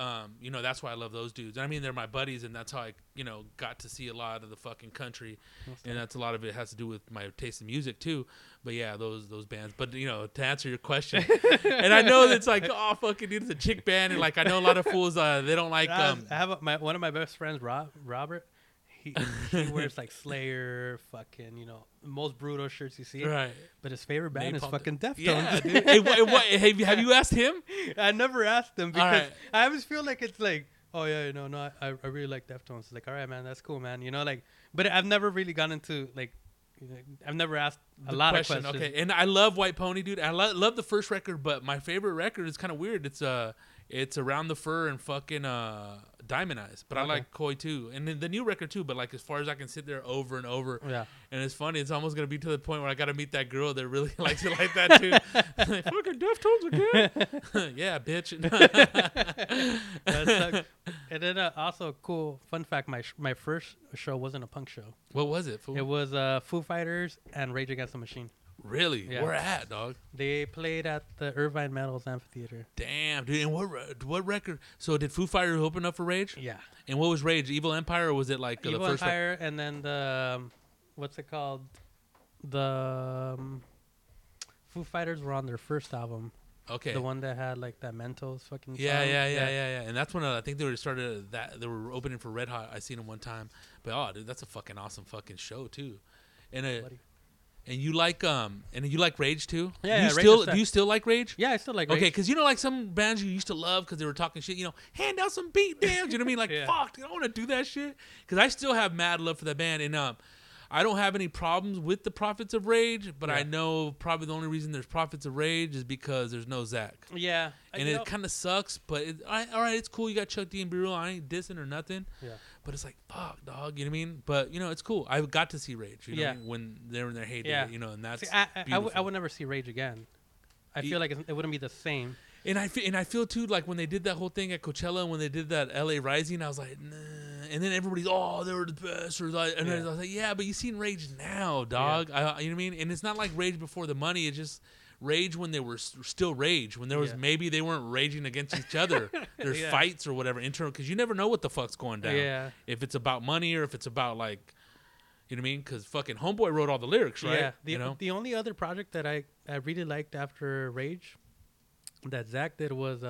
you know, that's why I love those dudes. I mean, they're my buddies, and that's how I, you know, got to see a lot of the fucking country. And that's a lot of it has to do with my taste in music, too. But, yeah, those bands. But, you know, to answer your question. And I know that's like, oh, fucking dude, it's a chick band. And, like, I know a lot of fools, they don't like... I have one of my best friends, Robert. He wears, like, Slayer, fucking, you know, most brutal shirts you see. Right. But his favorite band is fucking Deftones. Yeah, dude. Have you asked him? I never asked him because I always feel like it's like, oh, yeah, you know, no, I really like Deftones. It's like, all right, man, that's cool, man. You know, like, but I've never really gone into, like, I've never asked a lot of questions. Okay, and I love White Pony, dude. I love the first record, but my favorite record is kind of weird. It's Around the Fur and fucking Diamond Eyes. But I like Koi too, and then the new record too. But like as far as I can sit there over and over, and it's funny. It's almost gonna be to the point where I gotta meet that girl that really likes it like that too. Like, fucking Deftones again. Yeah, bitch. And then also cool fun fact: my first show wasn't a punk show. What was it? Fool? It was Foo Fighters and Rage Against the Machine. Really? Yeah. Where at, dog? They played at the Irvine Metals Amphitheater. Damn, dude. And what record? So did Foo Fighters open up for Rage? Yeah. And what was Rage? Evil Empire, or was it like Evil the first Empire, and then the what's it called? The Foo Fighters were on their first album. Okay. The one that had like that Mentos fucking. Yeah. And that's when I think they were started that they were opening for Red Hot. I seen them one time, but oh, dude, that's a fucking awesome fucking show too, and And you like Rage too? Yeah. Do you still like Rage? Yeah, I still like Rage. Okay, because you know, like some bands you used to love because they were talking shit. You know, hand out some beat downs. You know what I mean? Like fuck, dude, I don't want to do that shit. Because I still have mad love for that band, and I don't have any problems with the Prophets of Rage. But I know probably the only reason there's Prophets of Rage is because there's no Zach. Yeah, and it kind of sucks. But all right, it's cool. You got Chuck D and B-Real. I ain't dissing or nothing. Yeah. But it's like, fuck, dog. You know what I mean? But, you know, it's cool. I got to see Rage, you know, yeah. when they were in their heyday, yeah. you know, and that's I would never see Rage again. I feel like it wouldn't be the same. And I feel, too, like when they did that whole thing at Coachella and when they did that L.A. Rising, I was like, nah. And then everybody's, oh, they were the best. Or like, and yeah. I was like, yeah, but you've seen Rage now, dog. Yeah. You know what I mean? And it's not like Rage before the money. It's just Rage when they were still Rage. When there was maybe they weren't raging against each other. There's fights or whatever internal. Because you never know what the fuck's going down. Yeah. If it's about money or if it's about, like, you know what I mean? Because fucking Homeboy wrote all the lyrics, right? Yeah. The, you know? The only other project that I really liked after Rage that Zach did was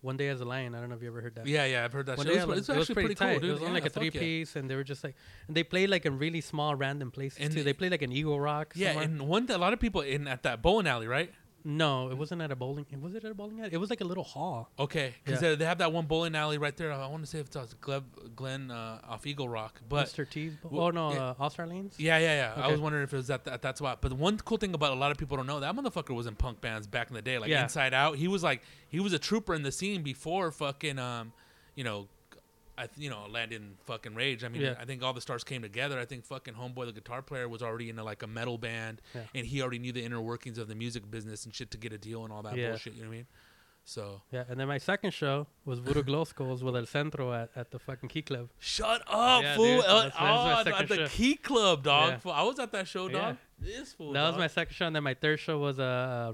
One Day as a Lion. I don't know if you ever heard that. Yeah, I've heard that. It was actually pretty cool, dude. It was on like a three-piece, and they were just like, and they played like in really small, random places and too. They played like an Eagle Rock. Yeah, somewhere. And one that a lot of people in at that bowling alley, right? No, it wasn't at a bowling. Was it at a bowling alley? It was like a little hall. Okay, because they have that one bowling alley right there. I want to say if it's Glen off Eagle Rock, but Mr. T's. All Star Lanes. Yeah. Okay. I was wondering if it was at that spot. But the one cool thing about a lot of people don't know that motherfucker was in punk bands back in the day, like Inside Out. He was a trooper in the scene before fucking Landon fucking Rage. I mean, I think all the stars came together. I think fucking Homeboy, the guitar player, was already in like a metal band, and he already knew the inner workings of the music business and shit to get a deal and all that bullshit. You know what I mean? So and then my second show was Voodoo Glow Skulls with El Centro at the fucking Key Club. Shut up, fool! Dude, that's at the Key Club, dog. Yeah. I was at that show, dog. Yeah. That was my second show, and then my third show was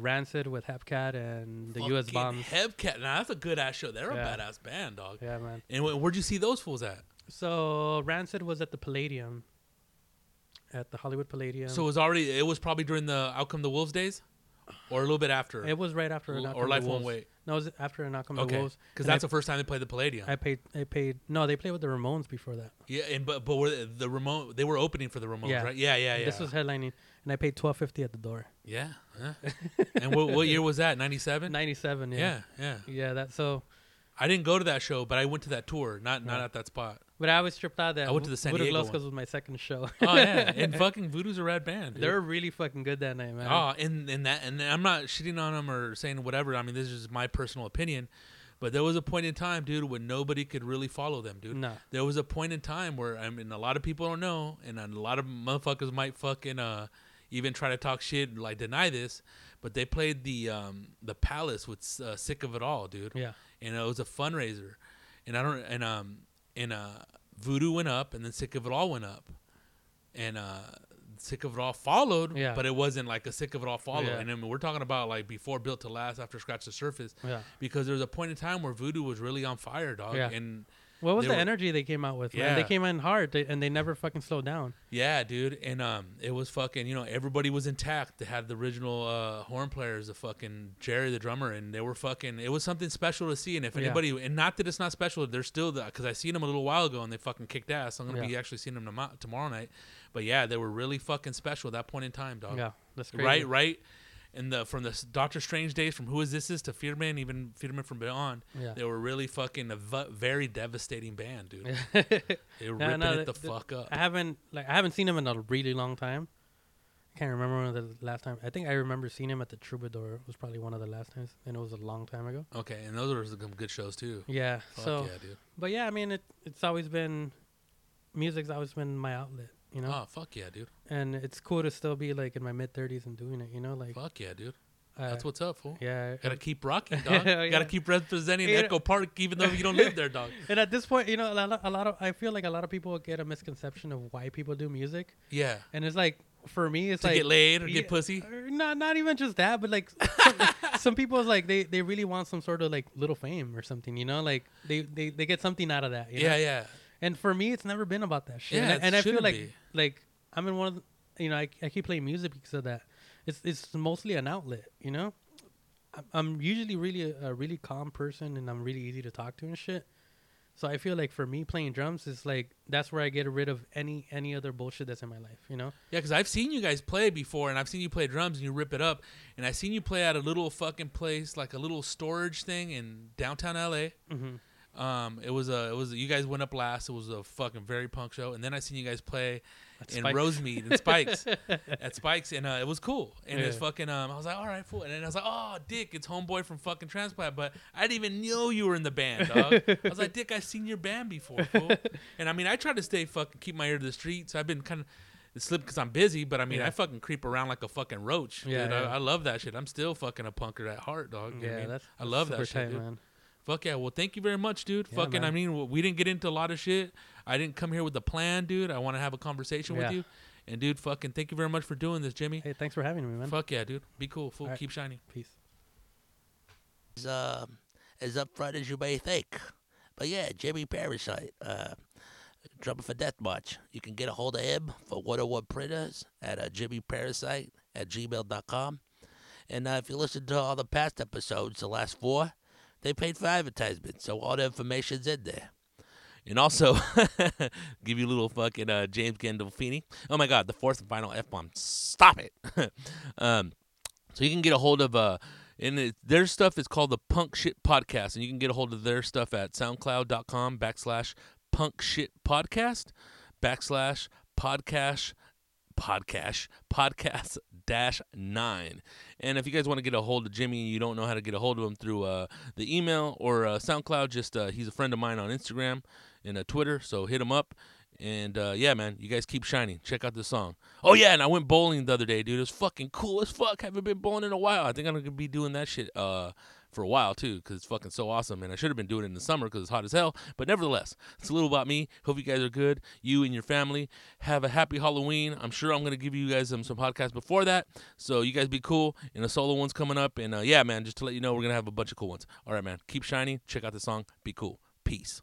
Rancid with Hepcat and the fucking U.S. Bombs. Hepcat, now that's a good ass show. They're a badass band, dog. Yeah, man. And where'd you see those fools at? So Rancid was at the Palladium, at the Hollywood Palladium. So it was probably during the Out Come the Wolves days. Or a little bit after. It was right after Knock on the Wolves. Or Life Won't Wait. No, it was after Knock on the Wolves. Because that's the first time they played the Palladium. They played with the Ramones before that. Yeah, and but were the Ramones, they were opening for the Ramones, right? Yeah. This was headlining, and I paid $12.50 at the door. Yeah. And what year was that? 97? 97, yeah. Yeah, that's so. I didn't go to that show, but I went to that tour, not at that spot. But I always tripped out that I went to the San Diego Voodoo Glow Skulls was my second show. Oh yeah, and fucking Voodoo's a rad band. Dude. They were really fucking good that night, man. Oh, and I'm not shitting on them or saying whatever. I mean, this is my personal opinion, but there was a point in time, dude, when nobody could really follow them, dude. No. There was a point in time where a lot of people don't know, and a lot of motherfuckers might fucking even try to talk shit and like deny this, but they played the Palace with Sick of It All, dude. Yeah. And it was a fundraiser, and Voodoo went up, and then Sick of It All went up, and Sick of It All followed, but it wasn't like a Sick of It All follow. Yeah. And I mean, we're talking about like before Built to Last, after Scratch the Surface, because there was a point in time where Voodoo was really on fire, dog. Yeah. And what was energy they came out with? Yeah. Man? They came in hard, and they never fucking slowed down. Yeah, dude, and it was fucking, you know, everybody was intact. They had the original horn players, the fucking Jerry, the drummer, and they were fucking. It was something special to see, and if anybody, and not that it's not special, they're still because I seen them a little while ago, and they fucking kicked ass. I'm gonna be actually seeing them tomorrow night, but yeah, they were really fucking special at that point in time, dog. Yeah, that's crazy. Right. And from the Doctor Strange days, from Who Is This Is to Fearman, even Fearman from Beyond, they were really fucking a very devastating band, dude. They were ripping it the fuck up. I haven't seen them in a really long time. I can't remember when the last time. I think I remember seeing him at the Troubadour. It was probably one of the last times, and it was a long time ago. Okay, and those were some good shows too. Yeah. Fuck so, yeah, dude. But yeah, I mean, it's always been, music's always been my outlet. You know? Oh, fuck yeah, dude. And it's cool to still be like in my mid-30s and doing it, you know? Like, fuck yeah, dude. That's what's up, fool. Yeah. Gotta keep rocking, dog. Gotta keep representing Echo Park even though you don't live there, dog. And at this point, you know, I feel like a lot of people get a misconception of why people do music. Yeah. And it's like, for me, it's to like get laid or get pussy. Not even just that, but like some people is like they really want some sort of like little fame or something, you know? Like they get something out of that, you know? Yeah. And for me, it's never been about that shit. Yeah, and I feel like be. Like I'm in one of the, you know, I keep playing music because of that. It's mostly an outlet, you know. I'm usually really a really calm person, and I'm really easy to talk to and shit. So I feel like for me, playing drums is like that's where I get rid of any other bullshit that's in my life, you know? Yeah, because I've seen you guys play before, and I've seen you play drums, and you rip it up. And I've seen you play at a little fucking place, like a little storage thing in downtown LA. Mm-hmm. It was you guys went up last. It was a fucking very punk show, and then I seen you guys play and Rosemead and Spikes at Spikes, and it was cool. And it's fucking I was like, all right, fool. And then I was like, oh, Dick, it's homeboy from fucking Transplant, but I didn't even know you were in the band, dog. I was like, Dick, I've seen your band before, fool. And I mean, I try to stay fucking keep my ear to the street, so I've been kind of slip because I'm busy, but I mean, I fucking creep around like a fucking roach. Yeah, dude. I love that shit. I'm still fucking a punker at heart, dog. You know what I mean? I love that shit, tight, dude. Man. Fuck yeah. Well, thank you very much, dude. Yeah, fucking, man. I mean, we didn't get into a lot of shit. I didn't come here with a plan, dude. I want to have a conversation with you. And, dude, fucking thank you very much for doing this, Jimmy. Hey, thanks for having me, man. Fuck yeah, dude. Be cool, fool. Right. Keep shining. Peace. It's as upfront as you may think. But, yeah, Jimmy Parasite, drumming for Death March. You can get a hold of him for 101 Printers at jimmyparasite@gmail.com. And if you listen to all the past episodes, the last four, they paid for advertisement, so all the information's in there. And also, give you a little fucking James Gandolfini. Oh, my God, the fourth and final F-bomb. Stop it. So you can get a hold of, their stuff is called the Punk Shit Podcast, and you can get a hold of their stuff at soundcloud.com/punkshitpodcast/podcast-9. And if you guys want to get a hold of Jimmy and you don't know how to get a hold of him through the email or SoundCloud, just he's a friend of mine on Instagram and Twitter, so hit him up. And yeah, man, you guys keep shining. Check out the song. Oh yeah, and I went bowling the other day, dude. It was fucking cool as fuck. Haven't been bowling in a while. I think I'm gonna be doing that shit for a while too, because it's fucking so awesome. And I should have been doing it in the summer because it's hot as hell, but nevertheless, it's a little about me. Hope you guys are good, you and your family. Have a happy Halloween. I'm sure I'm going to give you guys some podcasts before that, so you guys be cool. And the solo one's coming up. And yeah, man, just to let you know, we're going to have a bunch of cool ones. All right, man, keep shining. Check out the song. Be cool. Peace.